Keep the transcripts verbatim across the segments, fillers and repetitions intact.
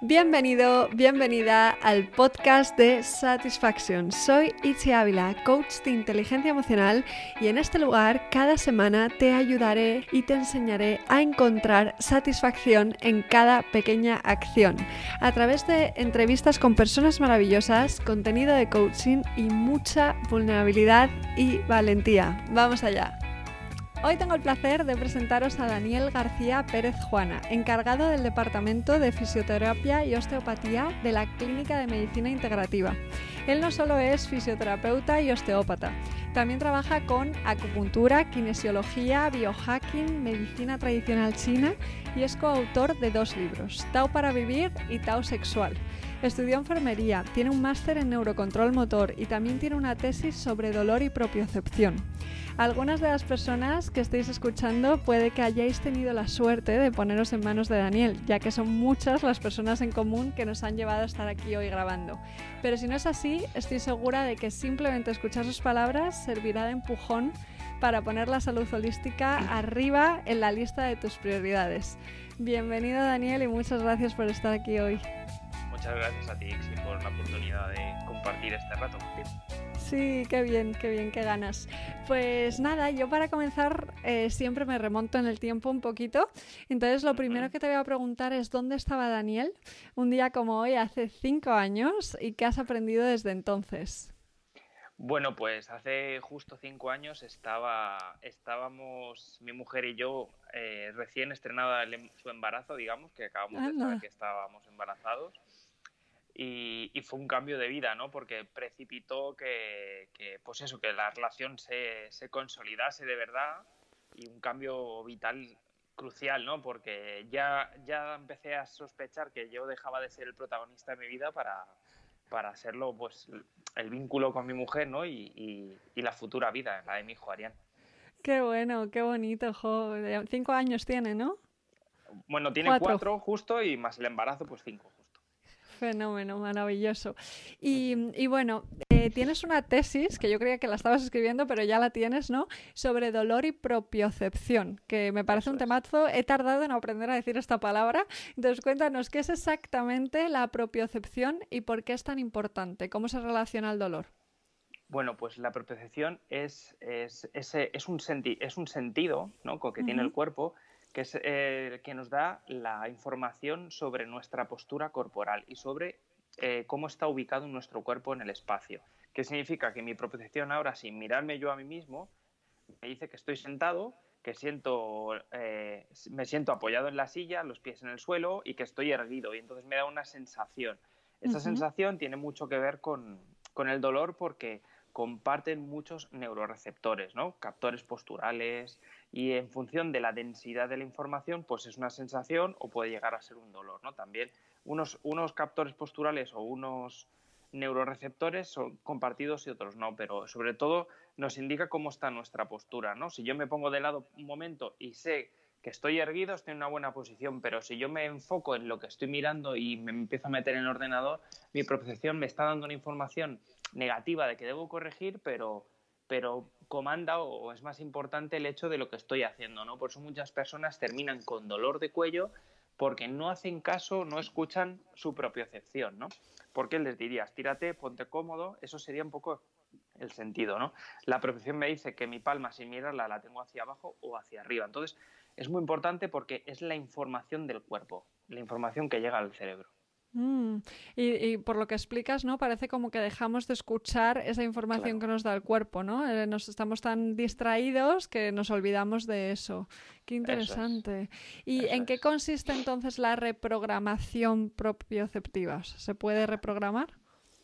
Bienvenido, bienvenida al podcast de Satisfaction. Soy Ichi Ávila, coach de inteligencia emocional, y en este lugar cada semana te ayudaré y te enseñaré a encontrar satisfacción en cada pequeña acción a través de entrevistas con personas maravillosas, contenido de coaching y mucha vulnerabilidad y valentía. ¡Vamos allá! Hoy tengo el placer de presentaros a Daniel García Pérez Juana, encargado del Departamento de Fisioterapia y Osteopatía de la Clínica de Medicina Integrativa. Él no solo es fisioterapeuta y osteópata, también trabaja con acupuntura, kinesiología, biohacking, medicina tradicional china y es coautor de dos libros, Tao para vivir y Tao sexual. Estudió enfermería, tiene un máster en neurocontrol motor y también tiene una tesis sobre dolor y propiocepción. Algunas de las personas que estáis escuchando puede que hayáis tenido la suerte de poneros en manos de Daniel, ya que son muchas las personas en común que nos han llevado a estar aquí hoy grabando. Pero si no es así, estoy segura de que simplemente escuchar sus palabras servirá de empujón para poner la salud holística arriba en la lista de tus prioridades. Bienvenido, Daniel, y muchas gracias por estar aquí hoy. Muchas gracias a ti, Ixi, por la oportunidad de compartir este rato contigo. Sí, qué bien, qué bien, qué ganas. Pues nada, yo para comenzar eh, siempre me remonto en el tiempo un poquito. Entonces lo primero que te voy a preguntar es ¿dónde estaba Daniel un día como hoy hace cinco años y qué has aprendido desde entonces? Bueno, pues hace justo cinco años estaba, estábamos mi mujer y yo eh, recién estrenada el, su embarazo, digamos, que acabamos Anda. de saber que estábamos embarazados. Y, y fue un cambio de vida, ¿no? Porque precipitó que, que pues eso, que la relación se, se consolidase de verdad y un cambio vital crucial, ¿no? Porque ya, ya empecé a sospechar que yo dejaba de ser el protagonista de mi vida para, para serlo, pues, el vínculo con mi mujer, ¿no? Y, y, y la futura vida, la de mi hijo Ariane. Qué bueno, qué bonito, jo. Cinco años tiene, ¿no? Bueno, tiene cuatro, cuatro justo, y más el embarazo, pues cinco. Fenómeno, maravilloso. Y, y bueno, eh, tienes una tesis, que yo creía que la estabas escribiendo, pero ya la tienes, ¿no? Sobre dolor y propiocepción, que me parece un temazo. He tardado en aprender a decir esta palabra. Entonces, cuéntanos, ¿qué es exactamente la propiocepción y por qué es tan importante? ¿Cómo se relaciona al dolor? Bueno, pues la propiocepción es, es, es, es, un, senti- es un sentido, ¿no? que uh-huh. tiene el cuerpo, que es eh, que nos da la información sobre nuestra postura corporal y sobre eh, cómo está ubicado nuestro cuerpo en el espacio. ¿Qué significa? Que mi propiocepción ahora, sin mirarme yo a mí mismo, me dice que estoy sentado, que siento, eh, me siento apoyado en la silla, los pies en el suelo y que estoy erguido. Y entonces me da una sensación. Esta uh-huh. sensación tiene mucho que ver con, con el dolor porque comparten muchos neuroreceptores, ¿no? Captores posturales, y en función de la densidad de la información, pues es una sensación o puede llegar a ser un dolor, ¿no? También unos, unos captores posturales o unos neuroreceptores son compartidos y otros no, pero sobre todo nos indica cómo está nuestra postura, ¿no? Si yo me pongo de lado un momento y sé que estoy erguido, estoy en una buena posición, pero si yo me enfoco en lo que estoy mirando y me empiezo a meter en el ordenador, mi propiocepción me está dando una información negativa de que debo corregir, pero, pero comanda o es más importante el hecho de lo que estoy haciendo, ¿no? Por eso muchas personas terminan con dolor de cuello porque no hacen caso, no escuchan su propiocepción, ¿no? Porque les diría, estírate, ponte cómodo, eso sería un poco el sentido, ¿no? La propiocepción me dice que mi palma, sin mirarla, la tengo hacia abajo o hacia arriba. Entonces, es muy importante porque es la información del cuerpo, la información que llega al cerebro. Mm. Y, y por lo que explicas, ¿no? Parece como que dejamos de escuchar esa información claro. que nos da el cuerpo, ¿no? Eh, nos estamos tan distraídos que nos olvidamos de eso. Qué interesante. Eso es. ¿Y eso en es. qué consiste entonces la reprogramación propioceptiva? ¿Se puede reprogramar?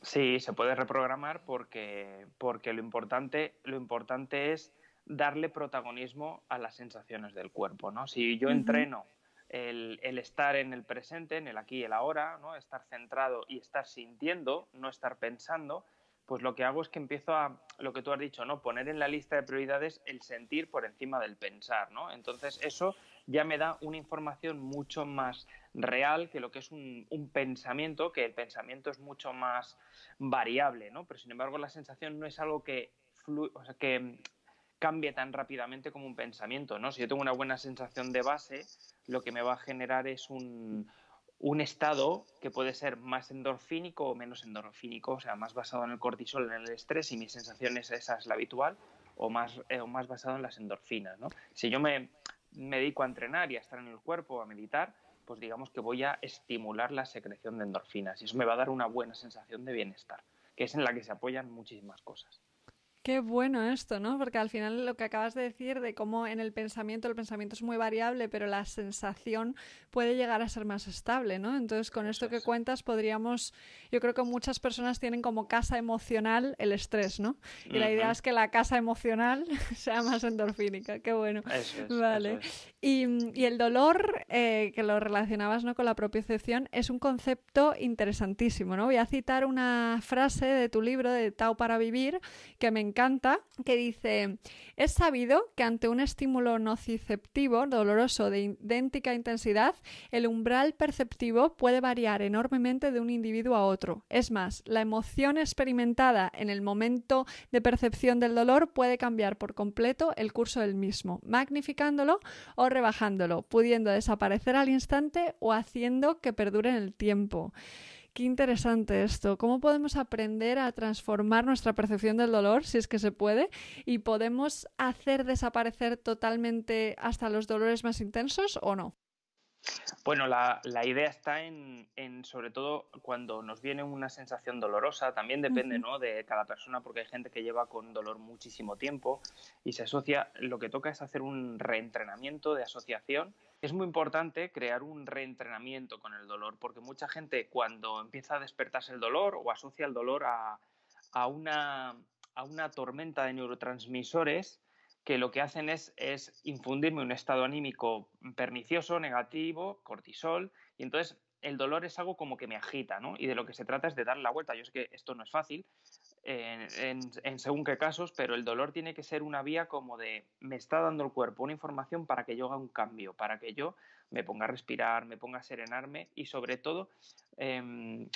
Sí, se puede reprogramar porque, porque lo importante, lo importante es darle protagonismo a las sensaciones del cuerpo, ¿no? Si yo entreno el, el estar en el presente, en el aquí y el ahora, ¿no? Estar centrado y estar sintiendo, no estar pensando, pues lo que hago es que empiezo a, lo que tú has dicho, ¿no? Poner en la lista de prioridades el sentir por encima del pensar, ¿no? Entonces eso ya me da una información mucho más real que lo que es un, un pensamiento, que el pensamiento es mucho más variable, ¿no? Pero sin embargo la sensación no es algo que flu- o sea, que cambie tan rápidamente como un pensamiento, ¿no? Si yo tengo una buena sensación de base, lo que me va a generar es un, un estado que puede ser más endorfínico o menos endorfínico, o sea, más basado en el cortisol, en el estrés, y mi sensación es esa es la habitual, o más, eh, o más basado en las endorfinas, ¿no? Si yo me, me dedico a entrenar y a estar en el cuerpo, a meditar, pues digamos que voy a estimular la secreción de endorfinas, y eso me va a dar una buena sensación de bienestar, que es en la que se apoyan muchísimas cosas. Qué bueno esto, ¿no? Porque al final lo que acabas de decir de cómo en el pensamiento, el pensamiento es muy variable, pero la sensación puede llegar a ser más estable, ¿no? Entonces, con esto que cuentas podríamos... Yo creo que muchas personas tienen como casa emocional el estrés, ¿no? Y uh-huh. la idea es que la casa emocional sea más endorfínica. Qué bueno. Eso es, vale. Eso es. Y, y el dolor, eh, que lo relacionabas, ¿no?, con la propiocepción, es un concepto interesantísimo, ¿no? Voy a citar una frase de tu libro, de Tao para vivir, que me encanta. Canta, que dice: es sabido que ante un estímulo nociceptivo doloroso de idéntica intensidad, el umbral perceptivo puede variar enormemente de un individuo a otro. Es más, la emoción experimentada en el momento de percepción del dolor puede cambiar por completo el curso del mismo, magnificándolo o rebajándolo, pudiendo desaparecer al instante o haciendo que perdure en el tiempo. Qué interesante esto. ¿Cómo podemos aprender a transformar nuestra percepción del dolor, si es que se puede, y podemos hacer desaparecer totalmente hasta los dolores más intensos o no? Bueno, la, la idea está en, en, sobre todo, cuando nos viene una sensación dolorosa. También depende, uh-huh. ¿no?, de cada persona, porque hay gente que lleva con dolor muchísimo tiempo y se asocia. Lo que toca es hacer un reentrenamiento de asociación. Es muy importante crear un reentrenamiento con el dolor, porque mucha gente, cuando empieza a despertarse el dolor, o asocia el dolor a, a, una, a una tormenta de neurotransmisores, que lo que hacen es, es infundirme un estado anímico pernicioso, negativo, cortisol, y entonces el dolor es algo como que me agita, ¿no? Y de lo que se trata es de dar la vuelta. Yo sé que esto no es fácil en, en, en según qué casos, pero el dolor tiene que ser una vía como de: me está dando el cuerpo una información para que yo haga un cambio, para que yo me ponga a respirar, me ponga a serenarme, y sobre todo eh,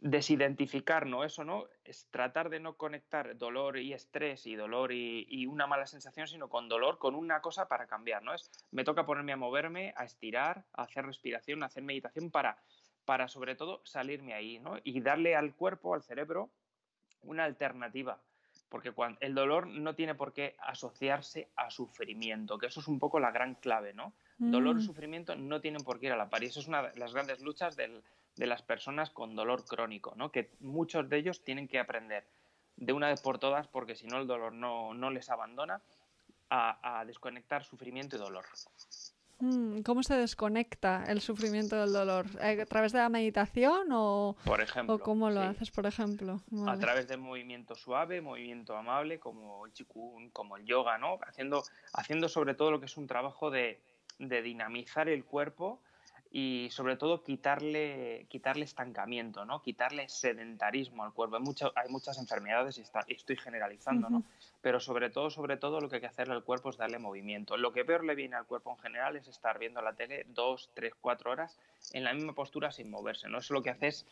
desidentificar, ¿no? Eso no es tratar de no conectar dolor y estrés y dolor y, y una mala sensación, sino con dolor, con una cosa para cambiar, ¿no? Es, me toca ponerme a moverme, a estirar, a hacer respiración, a hacer meditación para, para sobre todo salirme ahí, ¿no? Y darle al cuerpo, al cerebro, una alternativa, porque cuando, el dolor no tiene por qué asociarse a sufrimiento, que eso es un poco la gran clave, ¿no? Mm. Dolor y sufrimiento no tienen por qué ir a la par, y eso es una de las grandes luchas del, de las personas con dolor crónico, ¿no? Que muchos de ellos tienen que aprender de una vez por todas, porque si no el dolor no, no les abandona, a, a desconectar sufrimiento y dolor. ¿Cómo se desconecta el sufrimiento del dolor? ¿A través de la meditación o, por ejemplo, ¿o cómo lo sí. haces, por ejemplo? Vale. A través de movimiento suave, movimiento amable, como el qigong, como el yoga, ¿no? Haciendo, haciendo sobre todo lo que es un trabajo de, de dinamizar el cuerpo y sobre todo quitarle, quitarle estancamiento, ¿no? Quitarle sedentarismo al cuerpo. Hay, mucho, hay muchas enfermedades y, está, y estoy generalizando, ¿no? Uh-huh. Pero sobre todo, sobre todo lo que hay que hacerle al cuerpo es darle movimiento. Lo que peor le viene al cuerpo en general es estar viendo la tele dos, tres, cuatro horas en la misma postura sin moverse, ¿no? Eso lo que hace es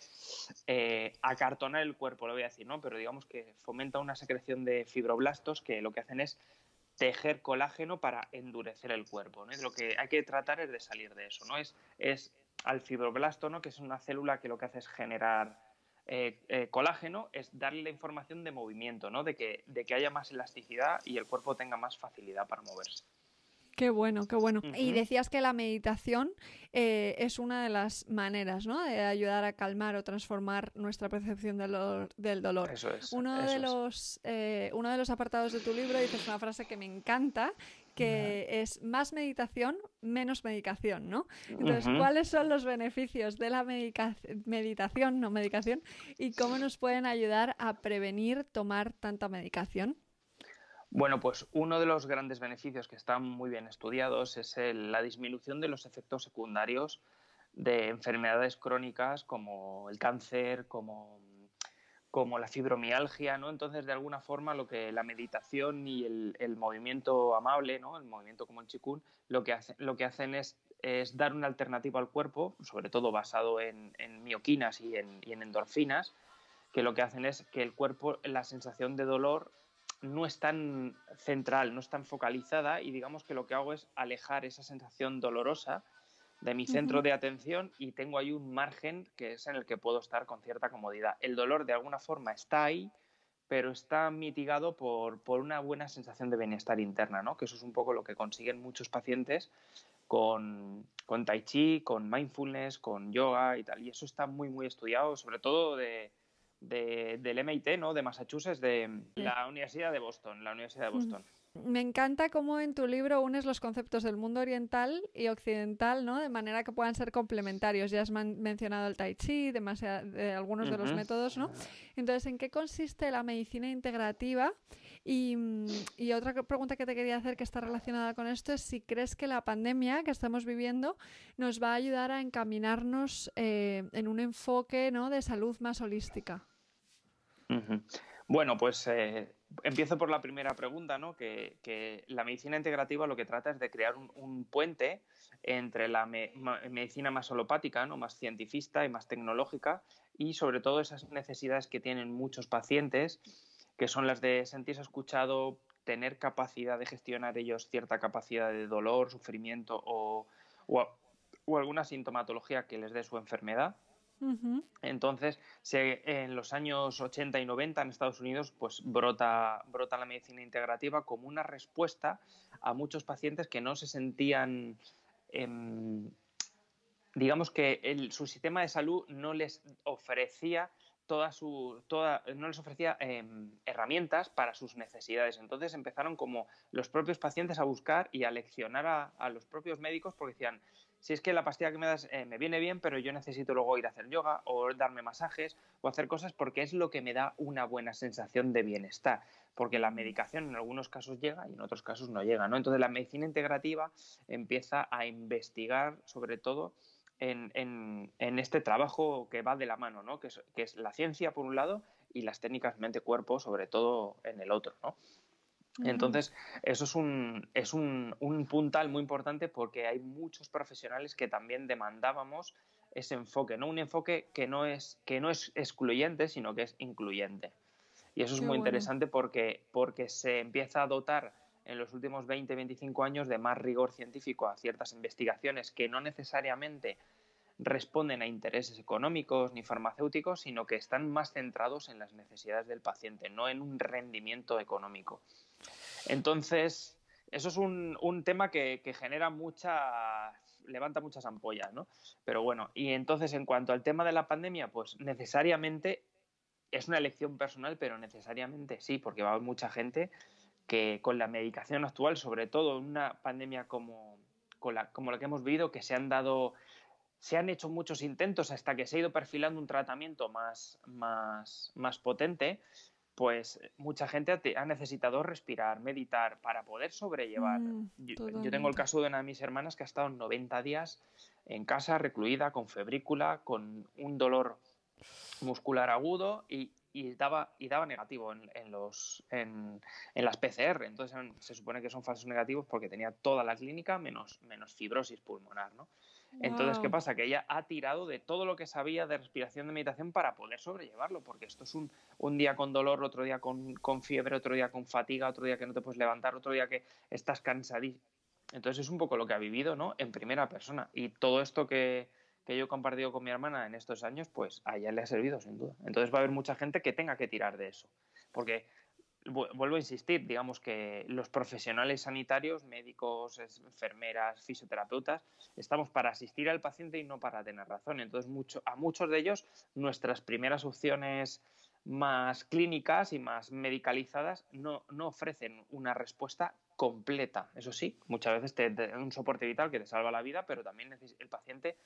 eh, acartonar el cuerpo, lo voy a decir, ¿no? Pero digamos que fomenta una secreción de fibroblastos que lo que hacen es tejer colágeno para endurecer el cuerpo, ¿no? Lo que hay que tratar es de salir de eso, ¿no? Es, es al fibroblasto, ¿no?, que es una célula que lo que hace es generar eh, eh, colágeno, es darle la información de movimiento, ¿no? De que, de que haya más elasticidad y el cuerpo tenga más facilidad para moverse. Qué bueno, qué bueno. Uh-huh. Y decías que la meditación eh, es una de las maneras, ¿no?, de ayudar a calmar o transformar nuestra percepción del dolor. Del dolor. Eso es. Uno, eso de los, eh, uno de los apartados de tu libro dices una frase que me encanta, que uh-huh. es: más meditación, menos medicación, ¿no? Entonces, uh-huh. ¿cuáles son los beneficios de la medica- meditación, no medicación, y cómo nos pueden ayudar a prevenir tomar tanta medicación? Bueno, pues uno de los grandes beneficios que están muy bien estudiados es el, la disminución de los efectos secundarios de enfermedades crónicas como el cáncer, como, como la fibromialgia, ¿no? Entonces, de alguna forma, lo que la meditación y el, el movimiento amable, ¿no?, el movimiento como el qigong, lo que, hace, lo que hacen es, es dar una alternativa al cuerpo, sobre todo basado en, en mioquinas y en, y en endorfinas, que lo que hacen es que el cuerpo, la sensación de dolor no es tan central, no es tan focalizada, y digamos que lo que hago es alejar esa sensación dolorosa de mi centro de atención y tengo ahí un margen que es en el que puedo estar con cierta comodidad. El dolor de alguna forma está ahí, pero está mitigado por, por una buena sensación de bienestar interna, ¿no? Que eso es un poco lo que consiguen muchos pacientes con, con tai chi, con mindfulness, con yoga y tal. Y eso está muy, muy estudiado, sobre todo de, de, del M I T, ¿no? De Massachusetts, de la Universidad de Boston, la Universidad de Boston. Mm. Me encanta cómo en tu libro unes los conceptos del mundo oriental y occidental, ¿no? De manera que puedan ser complementarios. Ya has mencionado el tai chi, demasiado, de algunos de los uh-huh. métodos, ¿no? Entonces, ¿en qué consiste la medicina integrativa? Y, y otra pregunta que te quería hacer que está relacionada con esto es si crees que la pandemia que estamos viviendo nos va a ayudar a encaminarnos eh, en un enfoque, ¿no? De salud más holística. Uh-huh. Bueno, pues... Eh... Empiezo por la primera pregunta, ¿no? Que, que la medicina integrativa lo que trata es de crear un, un puente entre la me, ma, medicina más alopática, ¿no? Más cientifista y más tecnológica, y sobre todo esas necesidades que tienen muchos pacientes, que son las de sentirse escuchado, tener capacidad de gestionar ellos cierta capacidad de dolor, sufrimiento o, o, o alguna sintomatología que les dé su enfermedad. Entonces, en los años ochenta y noventa en Estados Unidos, pues brota, brota la medicina integrativa como una respuesta a muchos pacientes que no se sentían, eh, digamos que el, su sistema de salud no les ofrecía toda su, toda, no les ofrecía eh, herramientas para sus necesidades. Entonces empezaron como los propios pacientes a buscar y a leccionar a, a los propios médicos porque decían: si es que la pastilla que me das eh, me viene bien, pero yo necesito luego ir a hacer yoga o darme masajes o hacer cosas porque es lo que me da una buena sensación de bienestar. Porque la medicación en algunos casos llega y en otros casos no llega, ¿no? Entonces la medicina integrativa empieza a investigar sobre todo en, en, en este trabajo que va de la mano, ¿no? Que es, que es la ciencia por un lado y las técnicas mente-cuerpo sobre todo en el otro, ¿no? Entonces, eso es, un, es un, un puntal muy importante porque hay muchos profesionales que también demandábamos ese enfoque, ¿no? Un enfoque que no es, que no es excluyente, sino que es incluyente. Y eso es muy interesante porque, porque se empieza a dotar en los últimos veinte a veinticinco años de más rigor científico a ciertas investigaciones que no necesariamente responden a intereses económicos ni farmacéuticos, sino que están más centrados en las necesidades del paciente, no en un rendimiento económico. Entonces, eso es un, un tema que, que genera mucha, levanta muchas ampollas, ¿no? Pero bueno, y entonces en cuanto al tema de la pandemia, pues necesariamente es una elección personal, pero necesariamente sí, porque va a haber mucha gente que con la medicación actual, sobre todo en una pandemia como, con la, como la que hemos vivido, que se han dado, se han hecho muchos intentos hasta que se ha ido perfilando un tratamiento más, más, más potente, pues mucha gente ha necesitado respirar, meditar, para poder sobrellevar. Mm, yo, yo tengo el caso de una de mis hermanas que ha estado noventa días en casa, recluida, con febrícula, con un dolor muscular agudo y, y, daba, y daba negativo en, en, los, en, en las P C R. Entonces se supone que son falsos negativos porque tenía toda la clínica menos, menos fibrosis pulmonar, ¿no? Entonces, wow. ¿Qué pasa? Que ella ha tirado de todo lo que sabía de respiración, de meditación para poder sobrellevarlo, porque esto es un, un día con dolor, otro día con, con fiebre, otro día con fatiga, otro día que no te puedes levantar, otro día que estás cansadísimo. Entonces es un poco lo que ha vivido, ¿no? En primera persona. Y todo esto que, que yo he compartido con mi hermana en estos años, pues a ella le ha servido, sin duda. Entonces va a haber mucha gente que tenga que tirar de eso. Porque, vuelvo a insistir, digamos que los profesionales sanitarios, médicos, enfermeras, fisioterapeutas, estamos para asistir al paciente y no para tener razón. Entonces, mucho, a muchos de ellos, nuestras primeras opciones más clínicas y más medicalizadas no, no ofrecen una respuesta completa. Eso sí, muchas veces te da un soporte vital que te salva la vida, pero también el paciente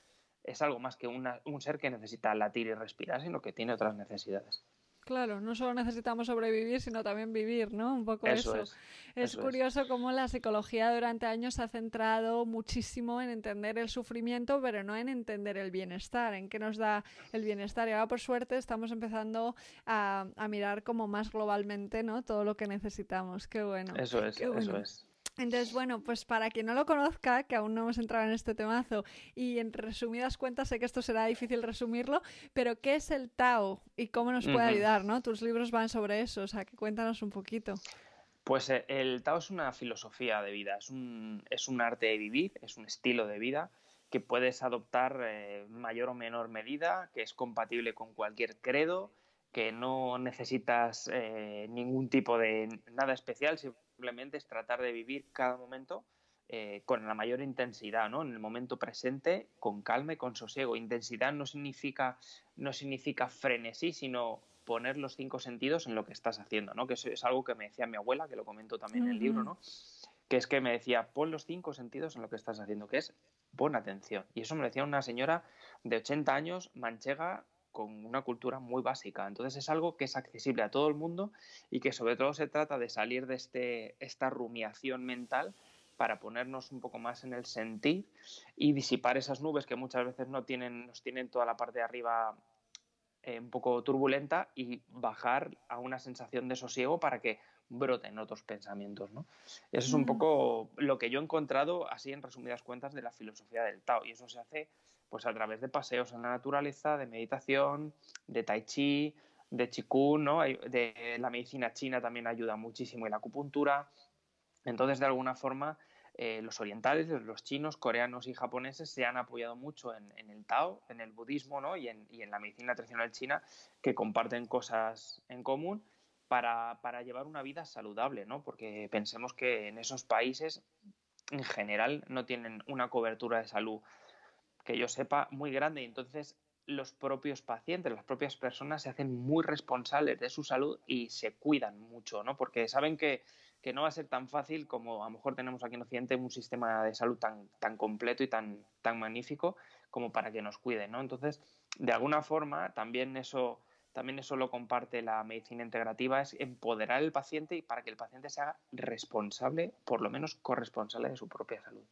es algo más que una, un ser que necesita latir y respirar, sino que tiene otras necesidades. Claro, no solo necesitamos sobrevivir, sino también vivir, ¿no? Un poco eso. Eso. Es, es eso curioso es. Cómo la psicología durante años se ha centrado muchísimo en entender el sufrimiento, pero no en entender el bienestar, en qué nos da el bienestar. Y ahora, por suerte, estamos empezando a, a mirar como más globalmente, ¿no? Todo lo que necesitamos. Qué bueno. Eso es, bueno. eso es. Entonces, bueno, pues para quien no lo conozca, que aún no hemos entrado en este temazo, y en resumidas cuentas, sé que esto será difícil resumirlo, pero ¿qué es el Tao y cómo nos puede ayudar, no? Tus libros van sobre eso, o sea, que cuéntanos un poquito. Pues el Tao es una filosofía de vida, es un, es un arte de vivir, es un estilo de vida que puedes adoptar en mayor o menor medida, que es compatible con cualquier credo, que no necesitas eh, ningún tipo de nada especial, simplemente es tratar de vivir cada momento eh, con la mayor intensidad, ¿no? En el momento presente, con calma y con sosiego. Intensidad no significa, no significa frenesí, sino poner los cinco sentidos en lo que estás haciendo, ¿no? Que eso es algo que me decía mi abuela, que lo comento también uh-huh. en el libro, ¿no? Que es que me decía, pon los cinco sentidos en lo que estás haciendo, que es pon atención. Y eso me lo decía una señora de ochenta años, manchega, con una cultura muy básica. Entonces es algo que es accesible a todo el mundo y que sobre todo se trata de salir de este, esta rumiación mental para ponernos un poco más en el sentir y disipar esas nubes que muchas veces no tienen, nos tienen toda la parte de arriba eh, un poco turbulenta, y bajar a una sensación de sosiego para que broten otros pensamientos, ¿no? Eso es un poco lo que yo he encontrado, así en resumidas cuentas, de la filosofía del Tao, y eso se hace pues a través de paseos en la naturaleza, de meditación, de tai chi, de qigong, ¿no? De la medicina china también ayuda muchísimo, y la acupuntura. Entonces, de alguna forma, eh, los orientales, los chinos, coreanos y japoneses se han apoyado mucho en, en el Tao, en el budismo, ¿no? y, en, y en la medicina tradicional china, que comparten cosas en común para, para llevar una vida saludable, ¿no? Porque pensemos que en esos países, en general, no tienen una cobertura de salud que yo sepa muy grande, y entonces los propios pacientes, las propias personas se hacen muy responsables de su salud y se cuidan mucho, ¿no? Porque saben que, que no va a ser tan fácil como a lo mejor tenemos aquí en Occidente un sistema de salud tan, tan completo y tan, tan magnífico como para que nos cuiden, ¿no? Entonces, de alguna forma, también eso, también eso lo comparte la medicina integrativa, es empoderar al paciente y para que el paciente se haga responsable, por lo menos corresponsable, de su propia salud.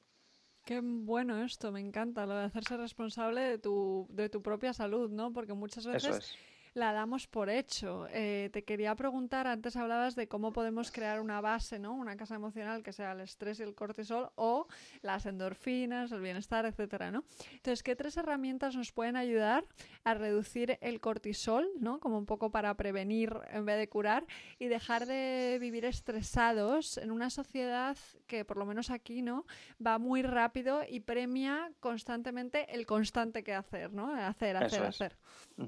Qué bueno esto, me encanta, lo de hacerse responsable de tu, de tu propia salud, ¿no? Porque muchas veces es. la damos por hecho. Eh, te quería preguntar, antes hablabas de cómo podemos crear una base, ¿no? Una casa emocional que sea el estrés y el cortisol, o las endorfinas, el bienestar, etcétera, ¿no? Entonces, ¿qué tres herramientas nos pueden ayudar a reducir el cortisol, ¿no? Como un poco para prevenir en vez de curar, y dejar de vivir estresados en una sociedad que, por lo menos aquí, ¿no? Va muy rápido y premia constantemente el constante que hacer, ¿no? Hacer, hacer, Eso es. hacer. Mm.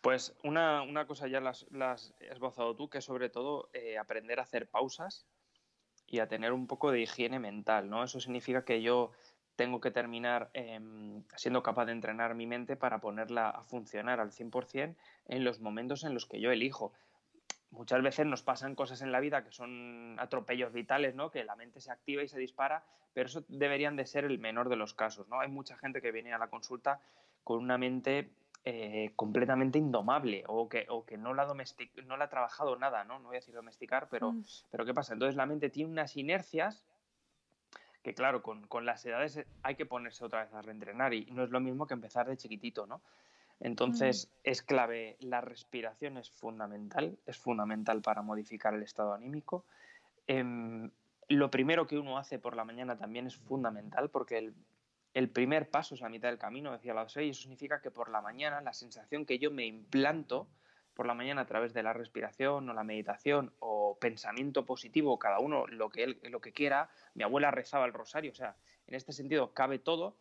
Pues una, una cosa ya la has esbozado tú, que es sobre todo eh, aprender a hacer pausas y a tener un poco de higiene mental, ¿no? Eso significa que yo tengo que terminar eh, siendo capaz de entrenar mi mente para ponerla a funcionar al cien por cien en los momentos en los que yo elijo. Muchas veces nos pasan cosas en la vida que son atropellos vitales, ¿no? Que la mente se activa y se dispara, pero eso deberían de ser el menor de los casos, ¿no? Hay mucha gente que viene a la consulta con una mente Eh, completamente indomable, o que, o que no la domestic, no la ha trabajado nada, ¿no? No voy a decir domesticar, pero, mm. pero ¿qué pasa? Entonces la mente tiene unas inercias que, claro, con, con las edades hay que ponerse otra vez a reentrenar, y no es lo mismo que empezar de chiquitito, ¿no? Entonces mm. es clave, la respiración es fundamental, es fundamental para modificar el estado anímico. Eh, lo primero que uno hace por la mañana también es fundamental, porque el El primer paso es la mitad del camino, decía Lao Tse, y eso significa que por la mañana la sensación que yo me implanto por la mañana a través de la respiración o la meditación o pensamiento positivo, cada uno lo que, él, lo que quiera. Mi abuela rezaba el rosario, o sea, en este sentido cabe todo,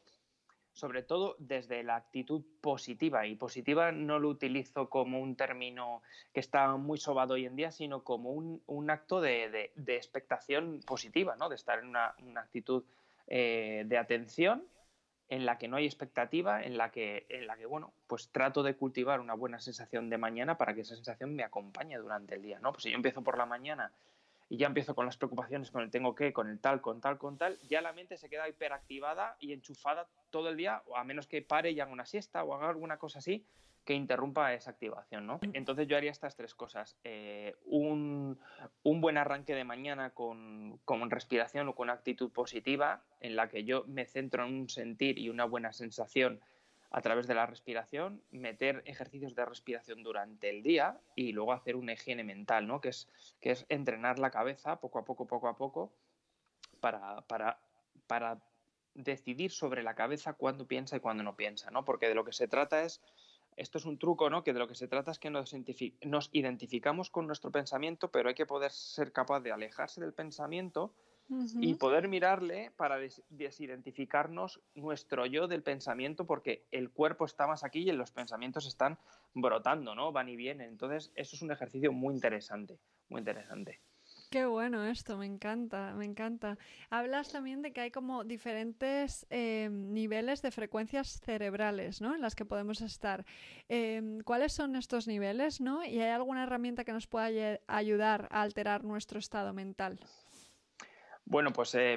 sobre todo desde la actitud positiva. Y positiva no lo utilizo como un término que está muy sobado hoy en día, sino como un, un acto de, de, de expectación positiva, ¿no? De estar en una, una actitud eh, de atención, en la que no hay expectativa, en la que, en la que bueno, pues trato de cultivar una buena sensación de mañana para que esa sensación me acompañe durante el día, ¿no? Pues si yo empiezo por la mañana y ya empiezo con las preocupaciones, con el tengo que, con el tal, con tal, con tal, ya la mente se queda hiperactivada y enchufada todo el día, o a menos que pare y haga una siesta o haga alguna cosa así que interrumpa esa activación, ¿no? Entonces yo haría estas tres cosas. Eh, un, un buen arranque de mañana con, con respiración o con actitud positiva, en la que yo me centro en un sentir y una buena sensación a través de la respiración, meter ejercicios de respiración durante el día y luego hacer una higiene mental, ¿no? Que es, que es entrenar la cabeza poco a poco, poco a poco, para, para, para decidir sobre la cabeza cuándo piensa y cuándo no piensa, ¿no? Porque de lo que se trata es... Esto es un truco, ¿no? Que de lo que se trata es que nos, nos identificamos con nuestro pensamiento, pero hay que poder ser capaz de alejarse del pensamiento Uh-huh. Y poder mirarle para des- desidentificarnos nuestro yo del pensamiento, porque el cuerpo está más aquí y los pensamientos están brotando, ¿no? Van y vienen. Entonces, eso es un ejercicio muy interesante, muy interesante. Qué bueno esto, me encanta, me encanta. Hablas también de que hay como diferentes eh, niveles de frecuencias cerebrales, ¿no?, en las que podemos estar. Eh, ¿Cuáles son estos niveles, no? ¿Y hay alguna herramienta que nos pueda ayudar a alterar nuestro estado mental? Bueno, pues eh,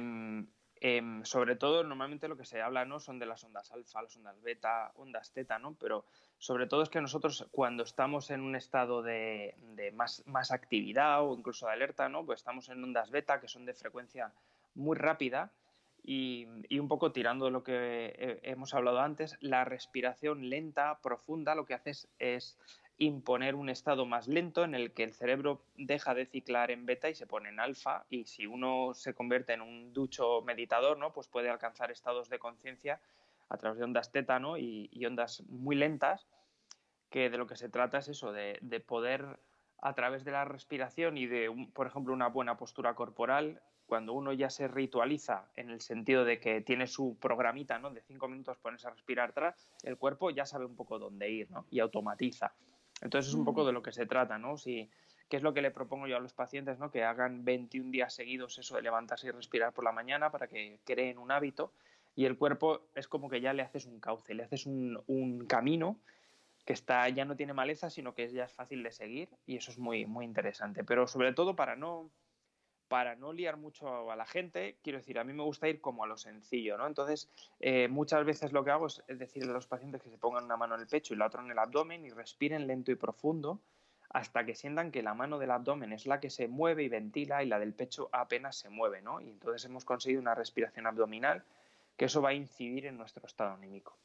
eh, sobre todo normalmente lo que se habla, ¿no?, son de las ondas alfa, las ondas beta, ondas teta, ¿no? Pero sobre todo es que nosotros cuando estamos en un estado de, de más, más actividad o incluso de alerta, ¿no?, pues estamos en ondas beta, que son de frecuencia muy rápida y, y un poco tirando de lo que hemos hablado antes, la respiración lenta, profunda, lo que hace es, es imponer un estado más lento en el que el cerebro deja de ciclar en beta y se pone en alfa, y si uno se convierte en un ducho meditador, ¿no?, pues puede alcanzar estados de conciencia a través de ondas teta, ¿no?, y, y ondas muy lentas, que de lo que se trata es eso, de, de poder a través de la respiración y de, un, por ejemplo, una buena postura corporal, cuando uno ya se ritualiza en el sentido de que tiene su programita, ¿no?, de cinco minutos ponerse a respirar atrás, el cuerpo ya sabe un poco dónde ir, ¿no?, y automatiza. Entonces es un poco de lo que se trata, ¿no? Si, ¿qué es lo que le propongo yo a los pacientes, ¿no?, que hagan veintiún días seguidos eso de levantarse y respirar por la mañana para que creen un hábito, y el cuerpo es como que ya le haces un cauce, le haces un, un camino que está, ya no tiene maleza, sino que ya es fácil de seguir, y eso es muy, muy interesante. Pero sobre todo para no, para no liar mucho a la gente, quiero decir, a mí me gusta ir como a lo sencillo, ¿no? Entonces, eh, muchas veces lo que hago es decirle a los pacientes que se pongan una mano en el pecho y la otra en el abdomen y respiren lento y profundo hasta que sientan que la mano del abdomen es la que se mueve y ventila y la del pecho apenas se mueve, ¿no? Y entonces hemos conseguido una respiración abdominal, que eso va a incidir en nuestro estado anímico.